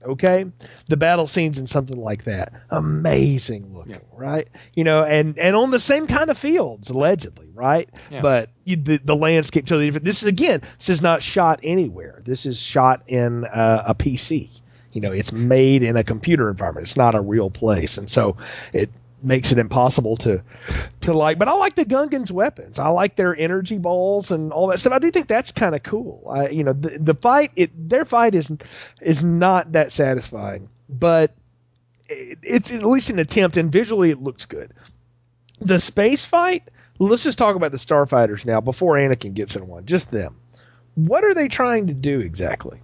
Okay, the battle scenes and something like that, amazing looking, right? And on the same kind of fields allegedly, right? Yeah. But the landscape totally different. This is not shot anywhere. This is shot in a PC. It's made in a computer environment. It's not a real place. And so it makes it impossible to like. But I like the Gungans' weapons. I like their energy balls and all that stuff. I do think that's kind of cool. The fight, their fight is not that satisfying. But it's at least an attempt, and visually it looks good. The space fight, let's just talk about the starfighters now before Anakin gets in one. Just them. What are they trying to do exactly?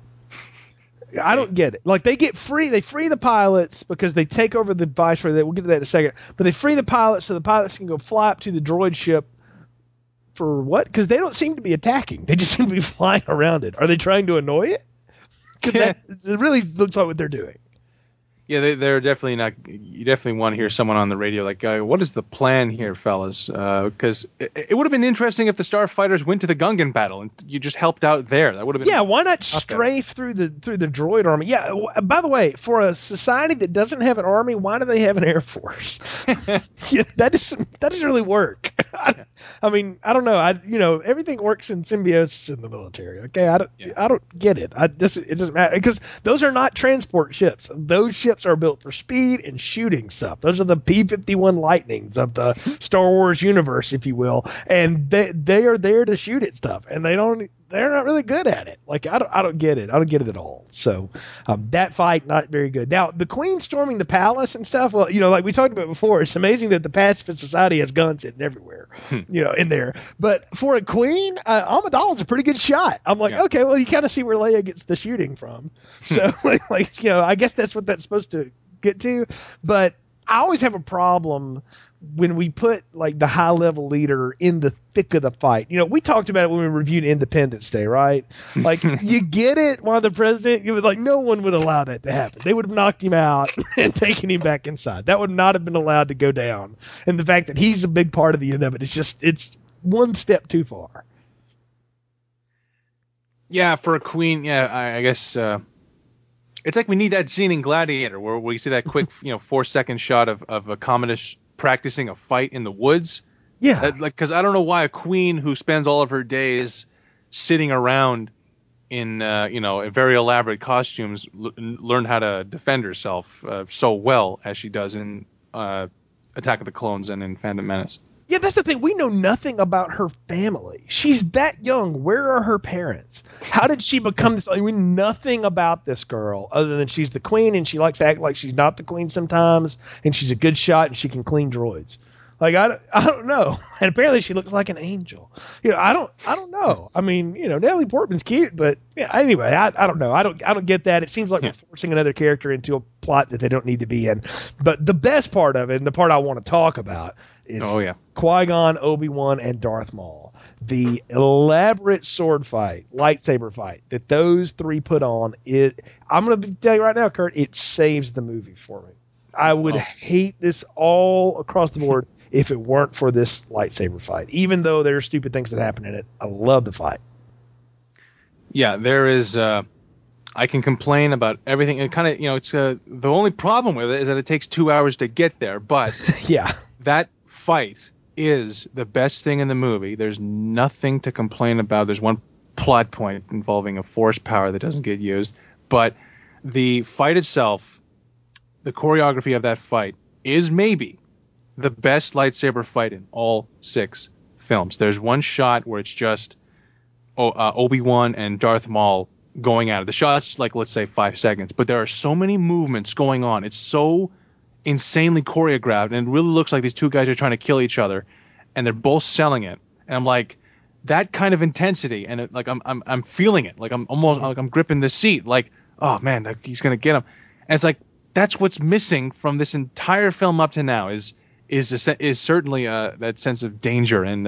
I don't get it. Like, they free the pilots because they take over the viceroy. We'll get to that in a second. But they free the pilots so the pilots can go fly up to the droid ship for what? Because they don't seem to be attacking. They just seem to be flying around it. Are they trying to annoy it? It really looks like what they're doing. Yeah, they're definitely not. You definitely want to hear someone on the radio like, what is the plan here, fellas? Because it would have been interesting if the starfighters went to the Gungan battle and you just helped out there. That would have been. Yeah, why not strafe through the droid army? Yeah. By the way, for a society that doesn't have an army, why do they have an air force? That doesn't really work. I mean, I don't know. Everything works in symbiosis in the military. Okay, I don't get it. It doesn't matter because those are not transport ships. Those ships are built for speed and shooting stuff. Those are the P-51 Lightnings of the Star Wars universe, if you will, and they are there to shoot at stuff, and they're not really good at it. Like I don't get it. I don't get it at all. So that fight, not very good. Now the Queen storming the palace and stuff. Well, like we talked about before, it's amazing that the pacifist society has guns hidden everywhere, in there. But for a Queen, Amidala's a pretty good shot. I'm like, okay, well, you kind of see where Leia gets the shooting from. So I guess that's what that's supposed to get to. But I always have a problem when we put like the high level leader in the thick of the fight. We talked about it when we reviewed Independence Day, right? Like you get it why the president, it was like no one would allow that to happen. They would have knocked him out and taken him back inside. That would not have been allowed to go down. And the fact that he's a big part of the end of it, it's one step too far. Yeah, for a Queen, I guess it's like we need that scene in Gladiator where we see that quick, 4-second shot of a Commodus practicing a fight in the woods. Yeah. Because I don't know why a queen who spends all of her days sitting around in, very elaborate costumes learned how to defend herself so well as she does in Attack of the Clones and in Phantom Menace. Yeah, that's the thing. We know nothing about her family. She's that young. Where are her parents? How did she become this? We know nothing about this girl other than she's the queen and she likes to act like she's not the queen sometimes, and she's a good shot and she can clean droids. Like, I don't know. And apparently she looks like an angel. You know, I don't know. I mean, you know, Natalie Portman's cute, but yeah, anyway, I don't know. I don't get that. It seems like we're forcing another character into a plot that they don't need to be in. But the best part of it, and the part I want to talk about, is Qui-Gon, Obi-Wan, and Darth Maul. The elaborate sword fight, lightsaber fight that those three put on, I'm going to tell you right now, Kurt, it saves the movie for me. I would hate this all across the board if it weren't for this lightsaber fight. Even though there are stupid things that happen in it, I love the fight. Yeah, there is. I can complain about everything. It kind of, you know, it's the only problem with it is that it takes 2 hours to get there. But yeah, that fight is the best thing in the movie. There's nothing to complain about. There's one plot point involving a force power that doesn't get used, but the fight itself, the choreography of that fight, is maybe the best lightsaber fight in all 6 films. There's one shot where it's just Obi-Wan and Darth Maul going at it. The shot's like, let's say, 5 seconds, but there are so many movements going on. It's so insanely choreographed, and it really looks like these two guys are trying to kill each other, and they're both selling it. And I'm like, that kind of intensity, and it, like I'm feeling it. Like I'm almost like I'm gripping the seat. Like, oh man, he's gonna get him. And it's like, that's what's missing from this entire film up to now is certainly that sense of danger and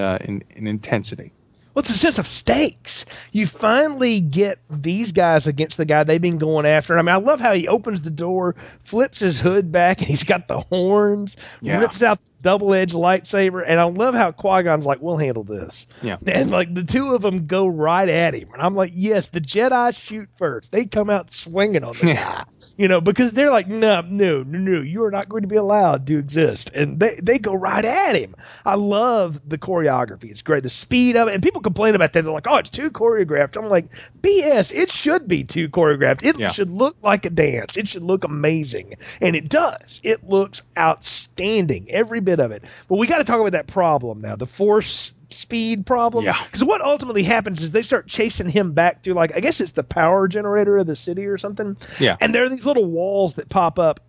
intensity. Well, it's a sense of stakes. You finally get these guys against the guy they've been going after. I mean, I love how he opens the door, flips his hood back, and he's got the horns, rips out the double-edged lightsaber, and I love how Qui-Gon's like, we'll handle this. Yeah. And, like, the two of them go right at him. And I'm like, yes, the Jedi shoot first. They come out swinging on the guy, you know, because they're like, no, you are not going to be allowed to exist. And they go right at him. I love the choreography. It's great. The speed of it. And people complain about that. They're like, oh, it's too choreographed. I'm like, BS, it should be too choreographed. It should look like a dance. It should look amazing. And it does. It looks outstanding, every bit of it. But we got to talk about that problem now, the force speed problem. Because what ultimately happens is they start chasing him back through, like, I guess it's the power generator of the city or something. Yeah. And there are these little walls that pop up.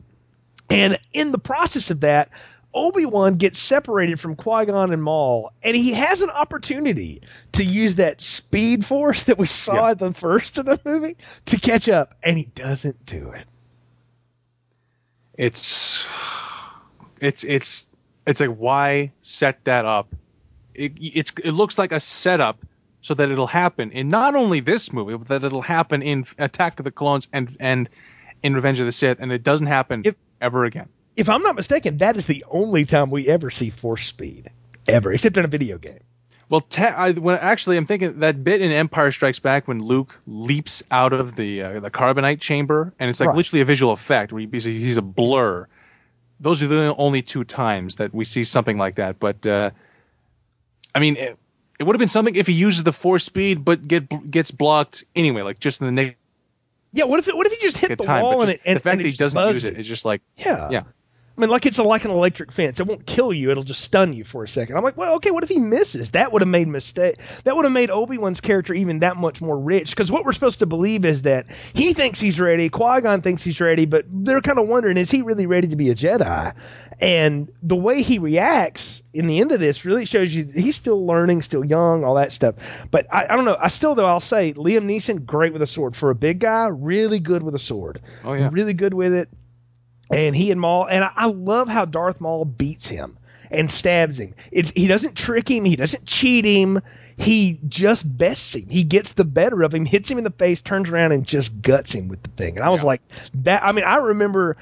And in the process of that, Obi-Wan gets separated from Qui-Gon and Maul, and he has an opportunity to use that speed force that we saw at the first of the movie to catch up, and he doesn't do it. It's like, why set that up? It looks like a setup so that it'll happen in not only this movie, but that it'll happen in Attack of the Clones and in Revenge of the Sith, and it doesn't happen ever again. If I'm not mistaken, that is the only time we ever see force speed, ever, except in a video game. Well, I'm thinking that bit in Empire Strikes Back when Luke leaps out of the carbonite chamber, and it's like literally a visual effect where he's a blur. Those are the only 2 times that we see something like that. But I mean, it would have been something if he uses the force speed, but gets blocked anyway, like just in the next. Yeah, what if he just hit the wall and the fact that he doesn't use it is just like I mean, like it's like an electric fence. It won't kill you. It'll just stun you for a second. I'm like, well, okay, what if he misses? That would have made mistake. That would have made Obi-Wan's character even that much more rich, because what we're supposed to believe is that he thinks he's ready, Qui-Gon thinks he's ready, but they're kind of wondering, is he really ready to be a Jedi? And the way he reacts in the end of this really shows you he's still learning, still young, all that stuff. But I don't know. I'll say Liam Neeson, great with a sword. For a big guy, really good with a sword. Oh, yeah. Really good with it. And he and Maul, and I love how Darth Maul beats him and stabs him. He doesn't trick him. He doesn't cheat him. He just bests him. He gets the better of him, hits him in the face, turns around, and just guts him with the thing. And I was like, that. I mean, I remember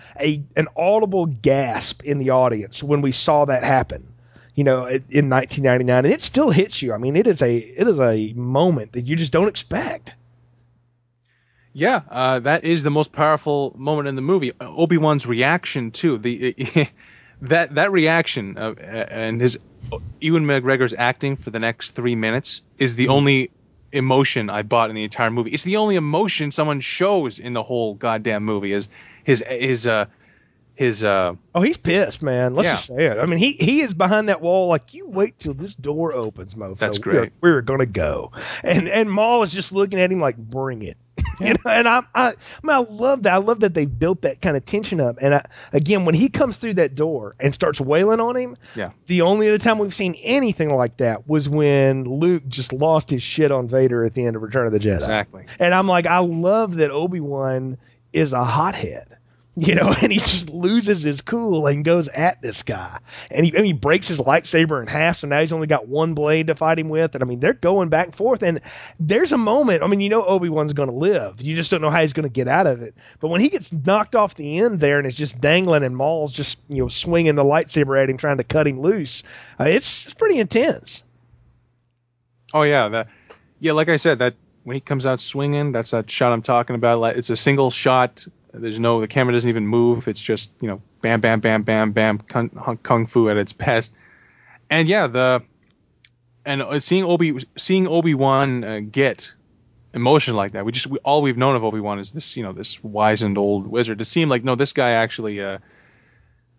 an audible gasp in the audience when we saw that happen, you know, in 1999. And it still hits you. I mean, it is a moment that you just don't expect. Yeah, that is the most powerful moment in the movie. Obi-Wan's reaction too, that reaction and his Ewan McGregor's acting for the next 3 minutes is the only emotion I bought in the entire movie. It's the only emotion someone shows in the whole goddamn movie is his his oh, he's pissed, man. Let's just say it. I mean, he is behind that wall like, you wait till this door opens, mofo. That's great. We're gonna go. And Maul is just looking at him like, bring it. You know, and I love that. I love that they built that kind of tension up. And again, when he comes through that door and starts wailing on him, the only other time we've seen anything like that was when Luke just lost his shit on Vader at the end of Return of the Jedi. Exactly. And I'm like, I love that Obi-Wan is a hothead, you know, and he just loses his cool and goes at this guy. And he breaks his lightsaber in half, so now he's only got one blade to fight him with. And, I mean, they're going back and forth. And there's a moment, I mean, you know Obi-Wan's going to live. You just don't know how he's going to get out of it. But when he gets knocked off the end there and is just dangling and Maul's just, you know, swinging the lightsaber at him, trying to cut him loose, it's pretty intense. Oh, yeah. Like I said, that when he comes out swinging, that's that shot I'm talking about. It's a single shot. There's the camera doesn't even move. It's just, you know, bam, bam, bam, bam, bam, kung fu at its best. And seeing Obi-Wan get emotional like that. All we've known of Obi-Wan is this, you know, this wizened old wizard. To seem like, no, this guy actually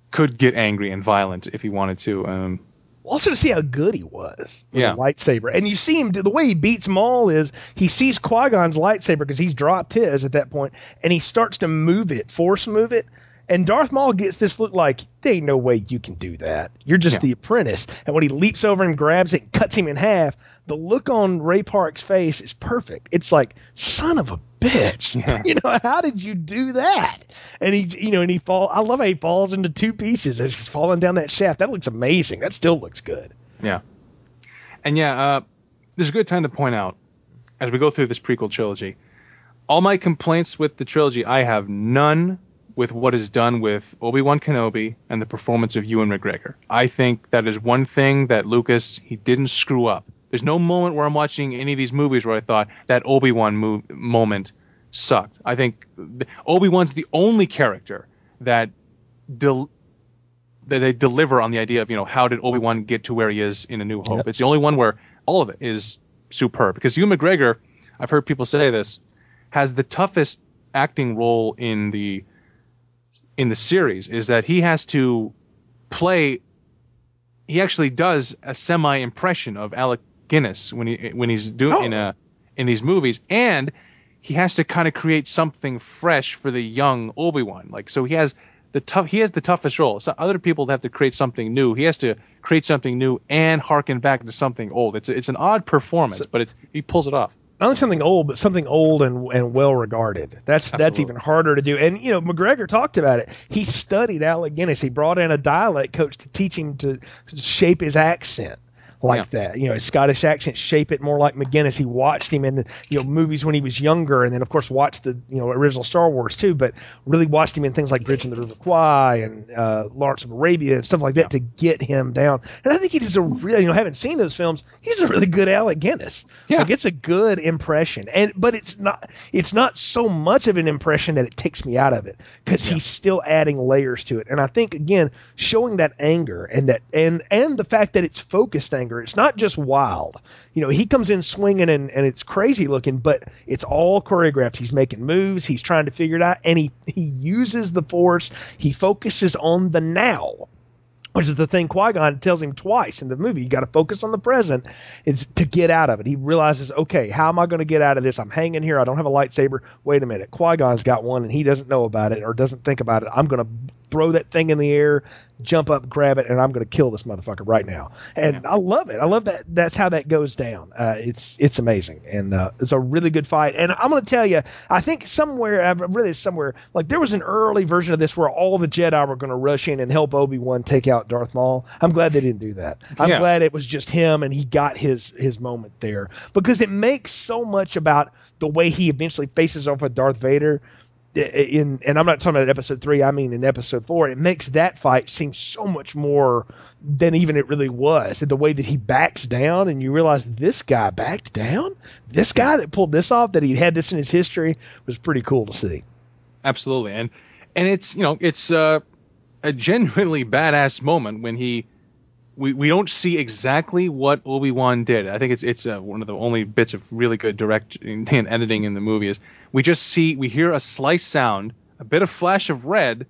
could get angry and violent if he wanted to. Also to see how good he was with the lightsaber. And you see him, the way he beats Maul is he sees Qui-Gon's lightsaber because he's dropped his at that point, and he starts to move it, force move it. And Darth Maul gets this look like, there ain't no way you can do that. You're just the apprentice. And when he leaps over and grabs it and cuts him in half, the look on Ray Park's face is perfect. It's like, son of a bitch. Yeah. You know, how did you do that? And he falls. I love how he falls into two pieces as he's falling down that shaft. That looks amazing. That still looks good. Yeah. And there's a good time to point out, as we go through this prequel trilogy, all my complaints with the trilogy, I have none with what is done with Obi-Wan Kenobi and the performance of Ewan McGregor. I think that is one thing that Lucas, he didn't screw up. There's no moment where I'm watching any of these movies where I thought that Obi-Wan moment sucked. I think Obi-Wan's the only character that they deliver on the idea of, you know, how did Obi-Wan get to where he is in A New Hope? Yep. It's the only one where all of it is superb. Because Ewan McGregor, I've heard people say this, has the toughest acting role in the series, is that he has to play. He actually does a semi impression of Alec Guinness when he's doing in these movies, and he has to kind of create something fresh for the young Obi-Wan. Like, so he has the toughest role. So other people have to create something new. He has to create something new and harken back to something old. It's an odd performance, but he pulls it off. Not only something old, but something old and well regarded. That's even harder to do. And you know, McGregor talked about it. He studied Alec Guinness. He brought in a dialect coach to teach him to shape his accent that. You know, his Scottish accent, shape it more like McGuinness. He watched him in, you know, movies when he was younger, and then of course watched the, you know, original Star Wars too. But really watched him in things like Bridge on the River Kwai and Lawrence of Arabia and stuff like that to get him down. And I think he does a really, you know, haven't seen those films, he's a really good Alec Guinness. Yeah, like, it's a good impression, but it's not so much of an impression that it takes me out of it, because he's still adding layers to it. And I think again, showing that anger and that and the fact that it's focused anger. It's not just wild. You know, he comes in swinging and it's crazy looking, but it's all choreographed. He's making moves. He's trying to figure it out. And he uses the Force. He focuses on the now, which is the thing Qui-Gon tells him twice in the movie. You got to focus on the present. It's to get out of it. He realizes, okay, how am I going to get out of this? I'm hanging here. I don't have a lightsaber. Wait a minute. Qui-Gon's got one and he doesn't know about it or doesn't think about it. I'm going to throw that thing in the air, jump up, grab it, and I'm going to kill this motherfucker right now. And I love it. I love that. That's how that goes down. It's amazing. And it's a really good fight. And I'm going to tell you, I think somewhere, like there was an early version of this where all the Jedi were going to rush in and help Obi-Wan take out Darth Maul. I'm glad they didn't do that. I'm glad it was just him and he got his moment there, because it makes so much about the way he eventually faces off with Darth Vader. And I'm not talking about episode 3, I mean in episode 4, it makes that fight seem so much more than even it really was. The way that he backs down, and you realize this guy backed down? This guy that pulled this off, that he had this in his history, was pretty cool to see. Absolutely. And it's, you know, it's a genuinely badass moment when we don't see exactly what Obi-Wan did. I think it's one of the only bits of really good directing and editing in the movie is we hear a slice sound, a bit of flash of red,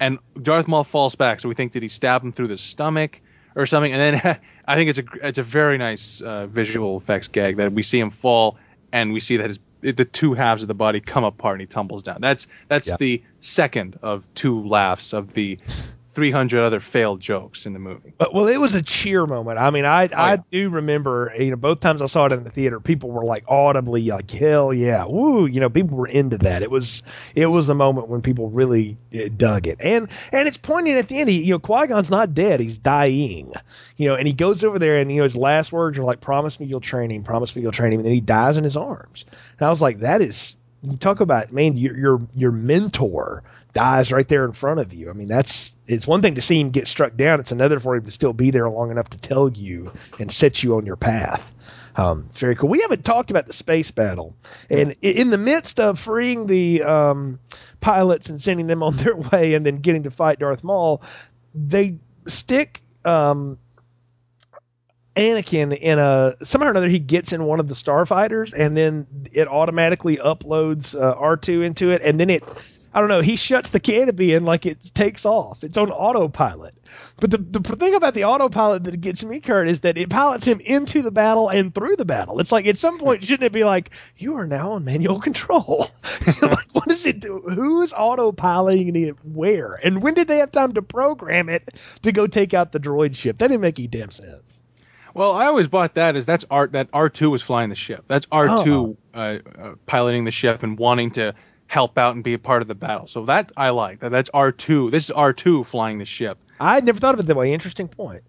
and Darth Maul falls back, so we think that he stabbed him through the stomach or something. And then I think it's a very nice visual effects gag that we see him fall, and we see that the two halves of the body come apart and he tumbles down. That's the second of two laughs of the 300 other failed jokes in the movie. But, well, it was a cheer moment. I mean, I do remember, both times I saw it in the theater, people were like audibly like, hell yeah. Woo. People were into that. It was a moment when people really dug it. And it's pointed at the end, Qui-Gon's not dead. He's dying, and he goes over there and, his last words are like, promise me you'll train him. Promise me you'll train him. And then he dies in his arms. And I was like, that is, you talk about, man, your mentor dies right there in front of you. I mean, it's one thing to see him get struck down. It's another for him to still be there long enough to tell you and set you on your path. It's very cool. We haven't talked about the space battle. And in the midst of freeing the pilots and sending them on their way and then getting to fight Darth Maul, they stick Anakin in somehow or another, he gets in one of the starfighters, and then it automatically uploads R2 into it, and then he shuts the canopy and like it takes off. It's on autopilot. But the thing about the autopilot that gets me, Kurt, is that it pilots him into the battle and through the battle. It's like at some point, shouldn't it be like, you are now on manual control? Like, what does it do? Who is autopiloting it where? And when did they have time to program it to go take out the droid ship? That didn't make any damn sense. Well, I always bought that R2 was flying the ship. That's R2 piloting the ship and wanting to help out and be a part of the battle. So that I like. That's R2. This is R2 flying the ship. I never thought of it that way. Interesting point.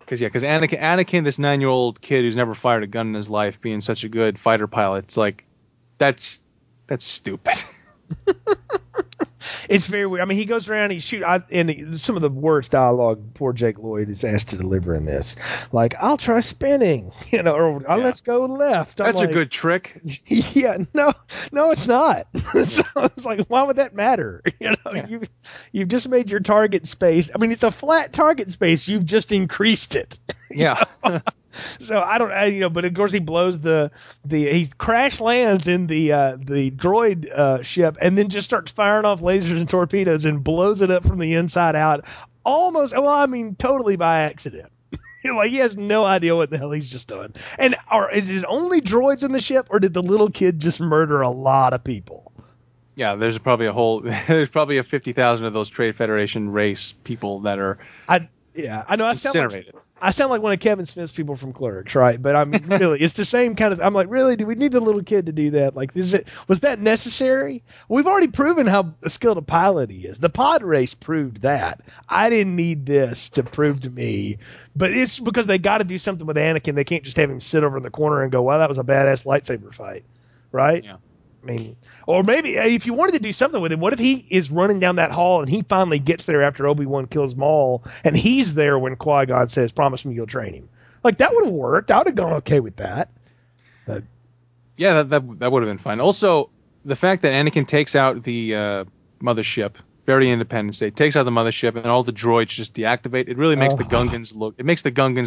Because Anakin, this 9-year-old kid who's never fired a gun in his life, being such a good fighter pilot, it's like, that's stupid. It's very weird. I mean, he goes around, he shoots, and some of the worst dialogue poor Jake Lloyd is asked to deliver in this. Like, I'll try spinning, or let's go left. That's like, a good trick. Yeah, no, it's not. So it's like, why would that matter? You've just made your target space. I mean, it's a flat target space. You've just increased it. Yeah. So but of course he blows he crash lands in the droid ship and then just starts firing off lasers and torpedoes and blows it up from the inside out totally by accident. Like, he has no idea what the hell he's just done. And is it only droids in the ship, or did the little kid just murder a lot of people? Yeah, there's probably a 50,000 of those Trade Federation race people that are I sound like one of Kevin Smith's people from Clerks, right? But I'm really, it's the same kind of, I'm like, really, do we need the little kid to do that? Like, was that necessary? We've already proven how skilled a pilot he is. The pod race proved that. I didn't need this to prove to me, but it's because they got to do something with Anakin. They can't just have him sit over in the corner and go, wow, that was a badass lightsaber fight. Right? Yeah. I mean, or maybe if you wanted to do something with him, what if he is running down that hall and he finally gets there after Obi-Wan kills Maul and he's there when Qui-Gon says, promise me you'll train him? Like, that would have worked. I would have gone okay with that. That would have been fine. Also, the fact that Anakin takes out the mothership, very Independence Day, takes out the mothership and all the droids just deactivate, it really makes the Gungans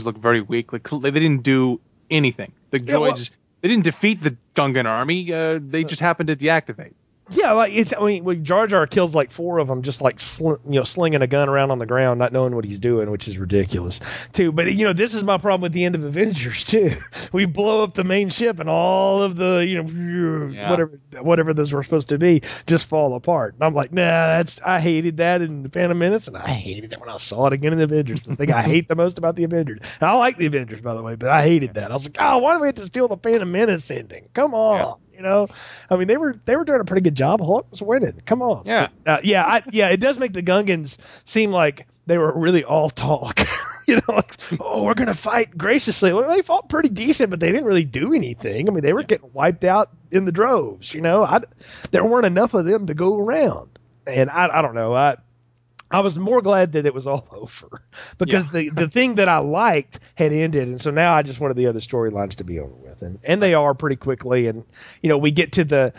look very weak. Like, they didn't do anything. The droids... They didn't defeat the Gungan army. They just happened to deactivate. Yeah, when Jar Jar kills like four of them, just like slinging a gun around on the ground, not knowing what he's doing, which is ridiculous too. But this is my problem with the end of Avengers too. We blow up the main ship, and all of the whatever those were supposed to be just fall apart. And I'm like, I hated that in The Phantom Menace, and I hated that when I saw it again in Avengers. The thing I hate the most about the Avengers. And I like the Avengers, by the way, but I hated that. I was like, why do we have to steal the Phantom Menace ending? Come on. Yeah. I mean, they were doing a pretty good job. Hulk was winning. Come on. Yeah. It does make the Gungans seem like they were really all talk. We're going to fight graciously. Well, they fought pretty decent, but they didn't really do anything. I mean, they were getting wiped out in the droves, there weren't enough of them to go around. And I don't know. I was more glad that it was all over because the thing that I liked had ended. And so now I just wanted the other storylines to be over with. And they are pretty quickly. And, we get to the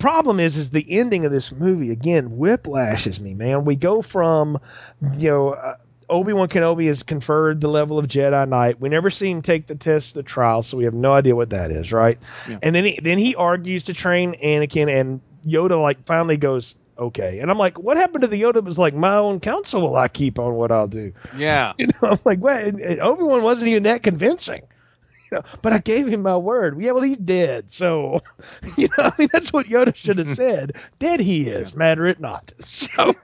problem is the ending of this movie, again, whiplashes me, man. We go from, Obi-Wan Kenobi has conferred the level of Jedi Knight. We never see him take the test, the trial. So we have no idea what that is. Right. Yeah. And then he argues to train Anakin, and Yoda finally goes, okay. And I'm like, what happened to the Yoda that was like, my own counsel will I keep on what I'll do? Yeah. You know, I'm like, well, Obi-Wan wasn't even that convincing. You know, but I gave him my word. Yeah, well, he's dead. So, you know, I mean, that's what Yoda should have said. Dead he is, matter it not. So,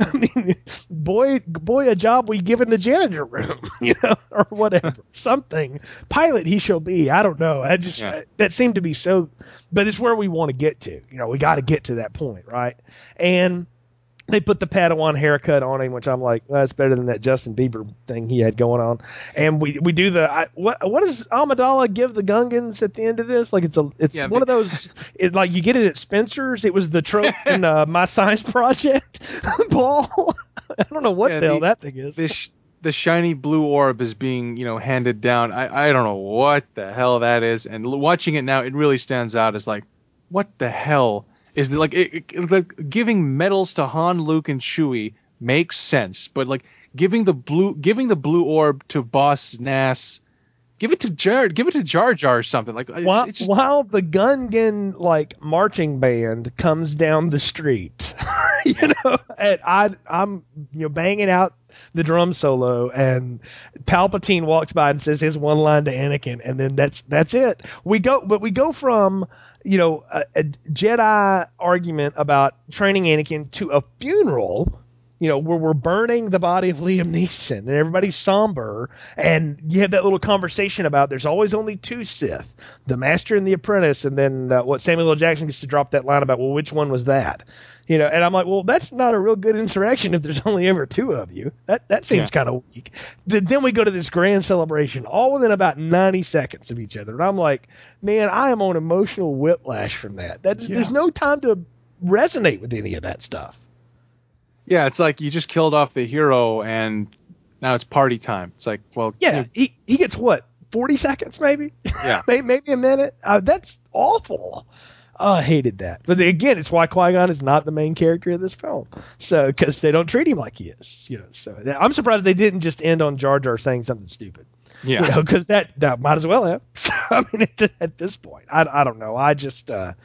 I mean, boy, a job we give in the janitor room, you know, or whatever. Something. Pilot he shall be. I don't know. I just, that seemed to be so, but it's where we want to get to. You know, we got to get to that point, right? And they put the Padawan haircut on him, which I'm like, well, that's better than that Justin Bieber thing he had going on. And we do the what does Amidala give the Gungans at the end of this? Like one of those. It, like you get it at Spencer's. It was the trope in My Science Project ball. I don't know what the hell that thing is. The shiny blue orb is being, you know, handed down. I don't know what the hell that is. And watching it now, it really stands out as like, what the hell. Is that like giving medals to Han, Luke, and Chewie makes sense, but like giving the blue orb to Boss Nass, give it to Jar Jar or something. Like while the Gungan like marching band comes down the street, you know, and I'm you know banging out the drum solo, and Palpatine walks by and says his one line to Anakin, and then that's it. We go from, you know, a Jedi argument about training Anakin to a funeral, you know, where we're burning the body of Liam Neeson and everybody's somber, and you have that little conversation about there's always only two Sith, the master and the apprentice, and then what Samuel L. Jackson gets to drop that line about, well, which one was that? You know, and I'm like, well, that's not a real good insurrection if there's only ever two of you. That seems kind of weak. Then we go to this grand celebration, all within about 90 seconds of each other. And I'm like, man, I am on emotional whiplash from that. There's no time to resonate with any of that stuff. Yeah, it's like you just killed off the hero and now it's party time. It's like, well... Yeah, he gets what, 40 seconds maybe? Yeah. Maybe a minute? That's awful. I hated that. But again, it's why Qui-Gon is not the main character of this film. So, because they don't treat him like he is. You know, so I'm surprised they didn't just end on Jar Jar saying something stupid. Yeah. You know, because that might as well have. I mean, at this point, I don't know. I just... at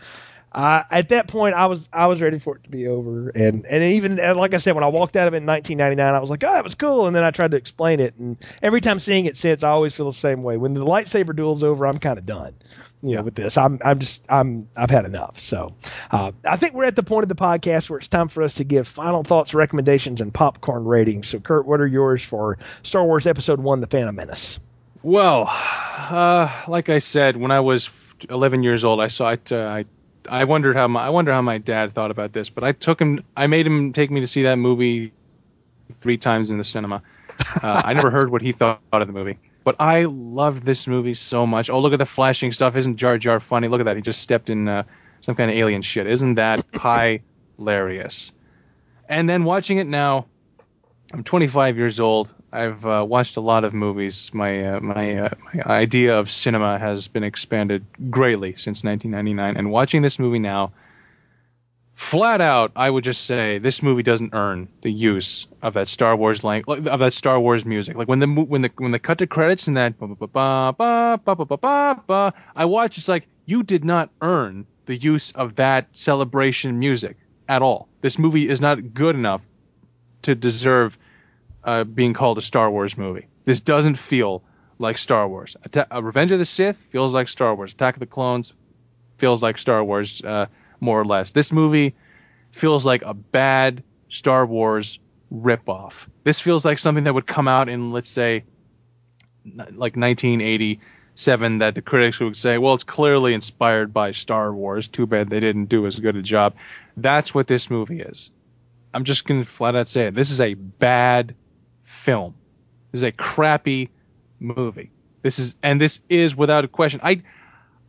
that point, I was ready for it to be over, and even like I said, when I walked out of it in 1999, I was like, oh, that was cool, and then I tried to explain it, and every time seeing it since, I always feel the same way. When the lightsaber duel's over, I'm kind of done, you know, with this. I've had enough. So I think we're at the point of the podcast where it's time for us to give final thoughts, recommendations, and popcorn ratings. So, Kurt, what are yours for Star Wars Episode 1: The Phantom Menace? Well, like I said, when I was 11 years old, I saw it. I wondered how my dad thought about this, but I made him take me to see that movie 3 times in the cinema. I never heard what he thought of the movie, but I loved this movie so much. Oh, look at the flashing stuff! Isn't Jar Jar funny? Look at that—he just stepped in some kind of alien shit. Isn't that hilarious? And then watching it now, I'm 25 years old. I've watched a lot of movies. My idea of cinema has been expanded greatly since 1999. And watching this movie now, flat out, I would just say this movie doesn't earn the use of that Star Wars music. Like when the cut to credits and that I watch, it's like you did not earn the use of that celebration music at all. This movie is not good enough to deserve being called a Star Wars movie. This doesn't feel like Star Wars. Revenge of the Sith feels like Star Wars. Attack of the Clones feels like Star Wars, more or less. This movie feels like a bad Star Wars ripoff. This feels like something that would come out in, let's say, like 1987, that the critics would say, well, it's clearly inspired by Star Wars. Too bad they didn't do as good a job. That's what this movie is. I'm just going to flat out say it. This is a bad film. This is a crappy movie. This is without a question.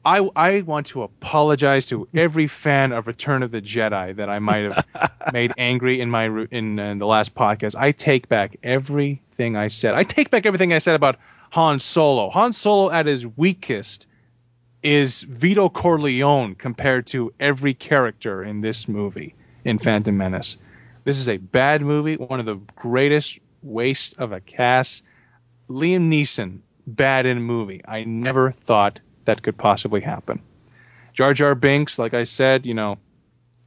I want to apologize to every fan of Return of the Jedi that I might have made angry in the last podcast. I take back everything I said. I take back everything I said about Han Solo. Han Solo at his weakest is Vito Corleone compared to every character in this movie, in Phantom Menace. This is a bad movie, one of the greatest waste of a cast. Liam Neeson, bad in a movie. I never thought that could possibly happen. Jar Jar Binks, like I said, you know,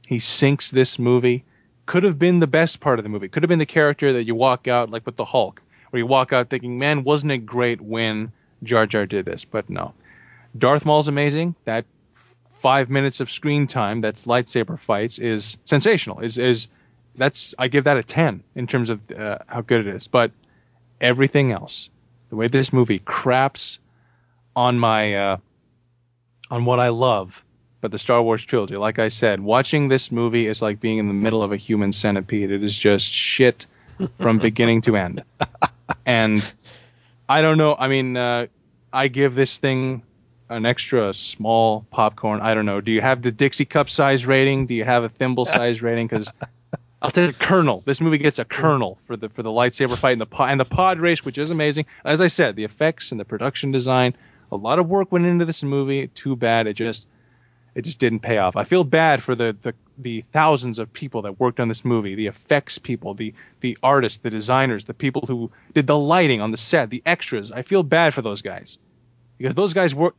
He sinks this movie. Could have been the best part of the movie. Could have been the character that you walk out, like with the Hulk, where you walk out thinking, man, wasn't it great when Jar Jar did this? But no. Darth Maul's amazing. That 5 minutes of screen time, that's lightsaber fights, is sensational. I give that a 10 in terms of how good it is. But everything else, the way this movie craps on my on what I love, but the Star Wars trilogy, like I said, watching this movie is like being in the middle of a human centipede. It is just shit from beginning to end. And I don't know. I mean, I give this thing an extra small popcorn. I don't know. Do you have the Dixie cup size rating? Do you have a thimble size rating? Because I'll tell you, Colonel. This movie gets a Colonel for the lightsaber fight and the pod race, which is amazing. As I said, the effects and the production design, a lot of work went into this movie. Too bad it just didn't pay off. I feel bad for the thousands of people that worked on this movie, the effects people, the artists, the designers, the people who did the lighting on the set, the extras. I feel bad for those guys because those guys work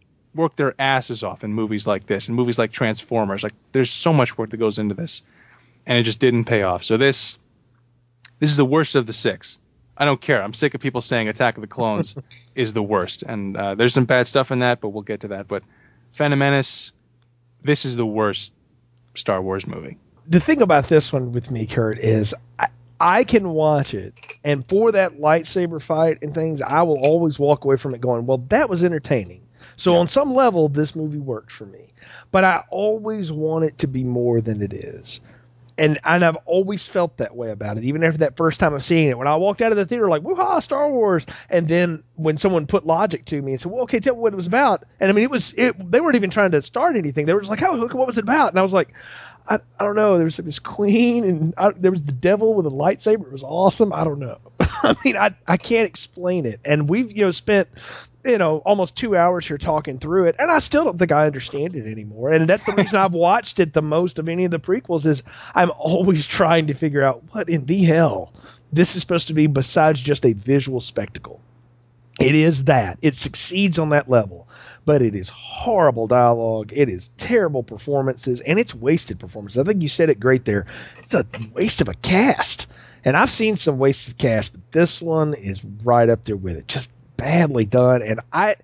their asses off in movies like this and movies like Transformers. Like, there's so much work that goes into this, and it just didn't pay off. So this is the worst of the six. I don't care. I'm sick of people saying Attack of the Clones is the worst. And there's some bad stuff in that, but we'll get to that. But Phantom Menace, this is the worst Star Wars movie. The thing about this one with me, Kurt, is I can watch it, and for that lightsaber fight and things, I will always walk away from it going, well, that was entertaining. So yeah, on some level, this movie worked for me. But I always want it to be more than it is. And I've always felt that way about it, even after that first time of seeing it. When I walked out of the theater like, woo-ha, Star Wars. And then when someone put logic to me and said, well, okay, tell me what it was about. And I mean, they weren't even trying to start anything. They were just like, oh, look, what was it about? And I was like, I don't know. There was like this queen, and there was the devil with a lightsaber. It was awesome. I don't know. I mean, I can't explain it. And we've spent almost 2 hours here talking through it, and I still don't think I understand it anymore. And that's the reason I've watched it the most of any of the prequels, is I'm always trying to figure out what in the hell this is supposed to be besides just a visual spectacle. It is that. It succeeds on that level. But it is horrible dialogue. It is terrible performances, and it's wasted performances. I think you said it great there. It's a waste of a cast. And I've seen some wasted casts, but this one is right up there with it. Just badly done. And I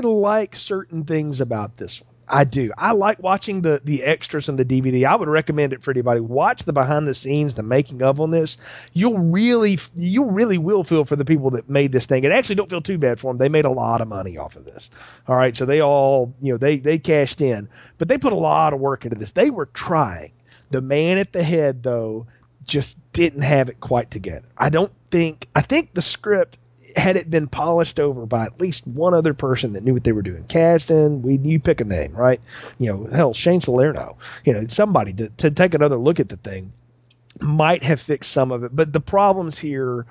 like certain things about this one. I do. I like watching the extras on the DVD. I would recommend it for anybody. Watch the behind the scenes, the making of on this. You really will feel for the people that made this thing. And actually don't feel too bad for them. They made a lot of money off of this. All right. So they all, they cashed in, but they put a lot of work into this. They were trying. The man at the head, though, just didn't have it quite together. I think the script, had it been polished over by at least one other person that knew what they were doing, Kasdan, you pick a name, right? Hell, Shane Salerno, somebody to take another look at the thing might have fixed some of it. But the problems here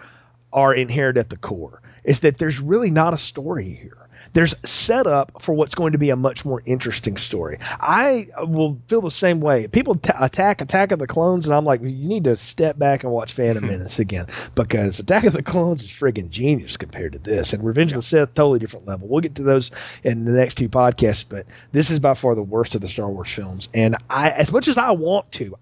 are inherent at the core, is that there's really not a story here. There's setup for what's going to be a much more interesting story. I will feel the same way. People attack of the Clones, and I'm like, you need to step back and watch Phantom Menace again, because Attack of the Clones is friggin' genius compared to this, and Revenge of the Sith, totally different level. We'll get to those in the next two podcasts, but this is by far the worst of the Star Wars films, and as much as I want to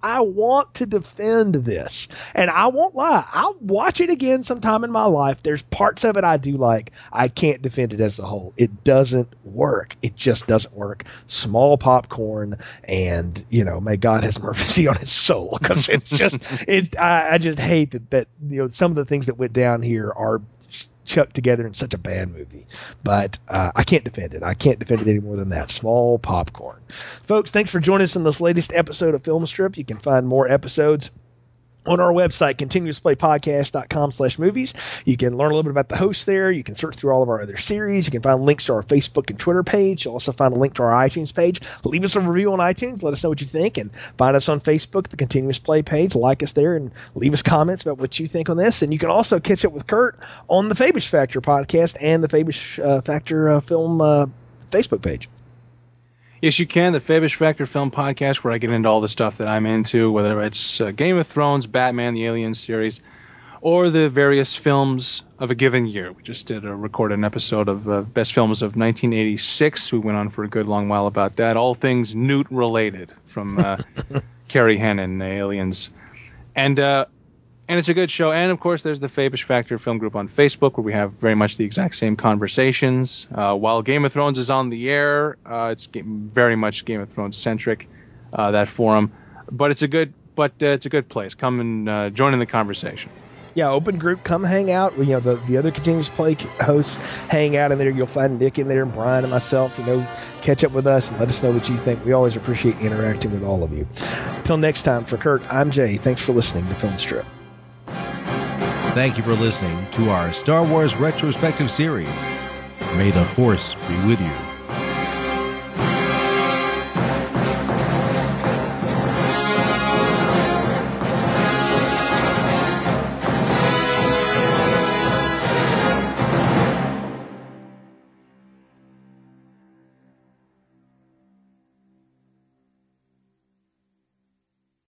defend this, and I won't lie, I'll watch it again sometime in my life. There's parts of it I do like. I can't defend it as a whole. It doesn't work. It just doesn't work. Small popcorn, and may God have mercy on his soul, because it's just I just hate that some of the things that went down here are chucked together in such a bad movie. But I can't defend it. I can't defend it any more than that. Small popcorn. Folks, thanks for joining us in this latest episode of Film Strip. You can find more episodes on our website, continuousplaypodcast.com/movies. You can learn a little bit about the hosts there. You can search through all of our other series. You can find links to our Facebook and Twitter page. You'll also find a link to our iTunes page. Leave us a review on iTunes. Let us know what you think. And find us on Facebook, the Continuous Play page. Like us there and leave us comments about what you think on this. And you can also catch up with Kurt on the Fabish Factor podcast and the Fabish Factor film Facebook page. Yes, you can. The Fabish Factor Film Podcast, where I get into all the stuff that I'm into, whether it's Game of Thrones, Batman, the Alien series, or the various films of a given year. We just did record an episode of Best Films of 1986. We went on for a good long while about that. All things Newt related, from Carrie Hannon, the Aliens. And it's a good show. And, of course, there's the Fabish Factor film group on Facebook, where we have very much the exact same conversations. While Game of Thrones is on the air, it's very much Game of Thrones-centric, that forum. But it's a good place. Come and join in the conversation. Yeah, open group. Come hang out. You know, the other continuous play hosts hang out in there. You'll find Nick in there and Brian and myself. You know, catch up with us and let us know what you think. We always appreciate interacting with all of you. Until next time, for Kirk, I'm Jay. Thanks for listening to Film Strip. Thank you for listening to our Star Wars retrospective series. May the Force be with you.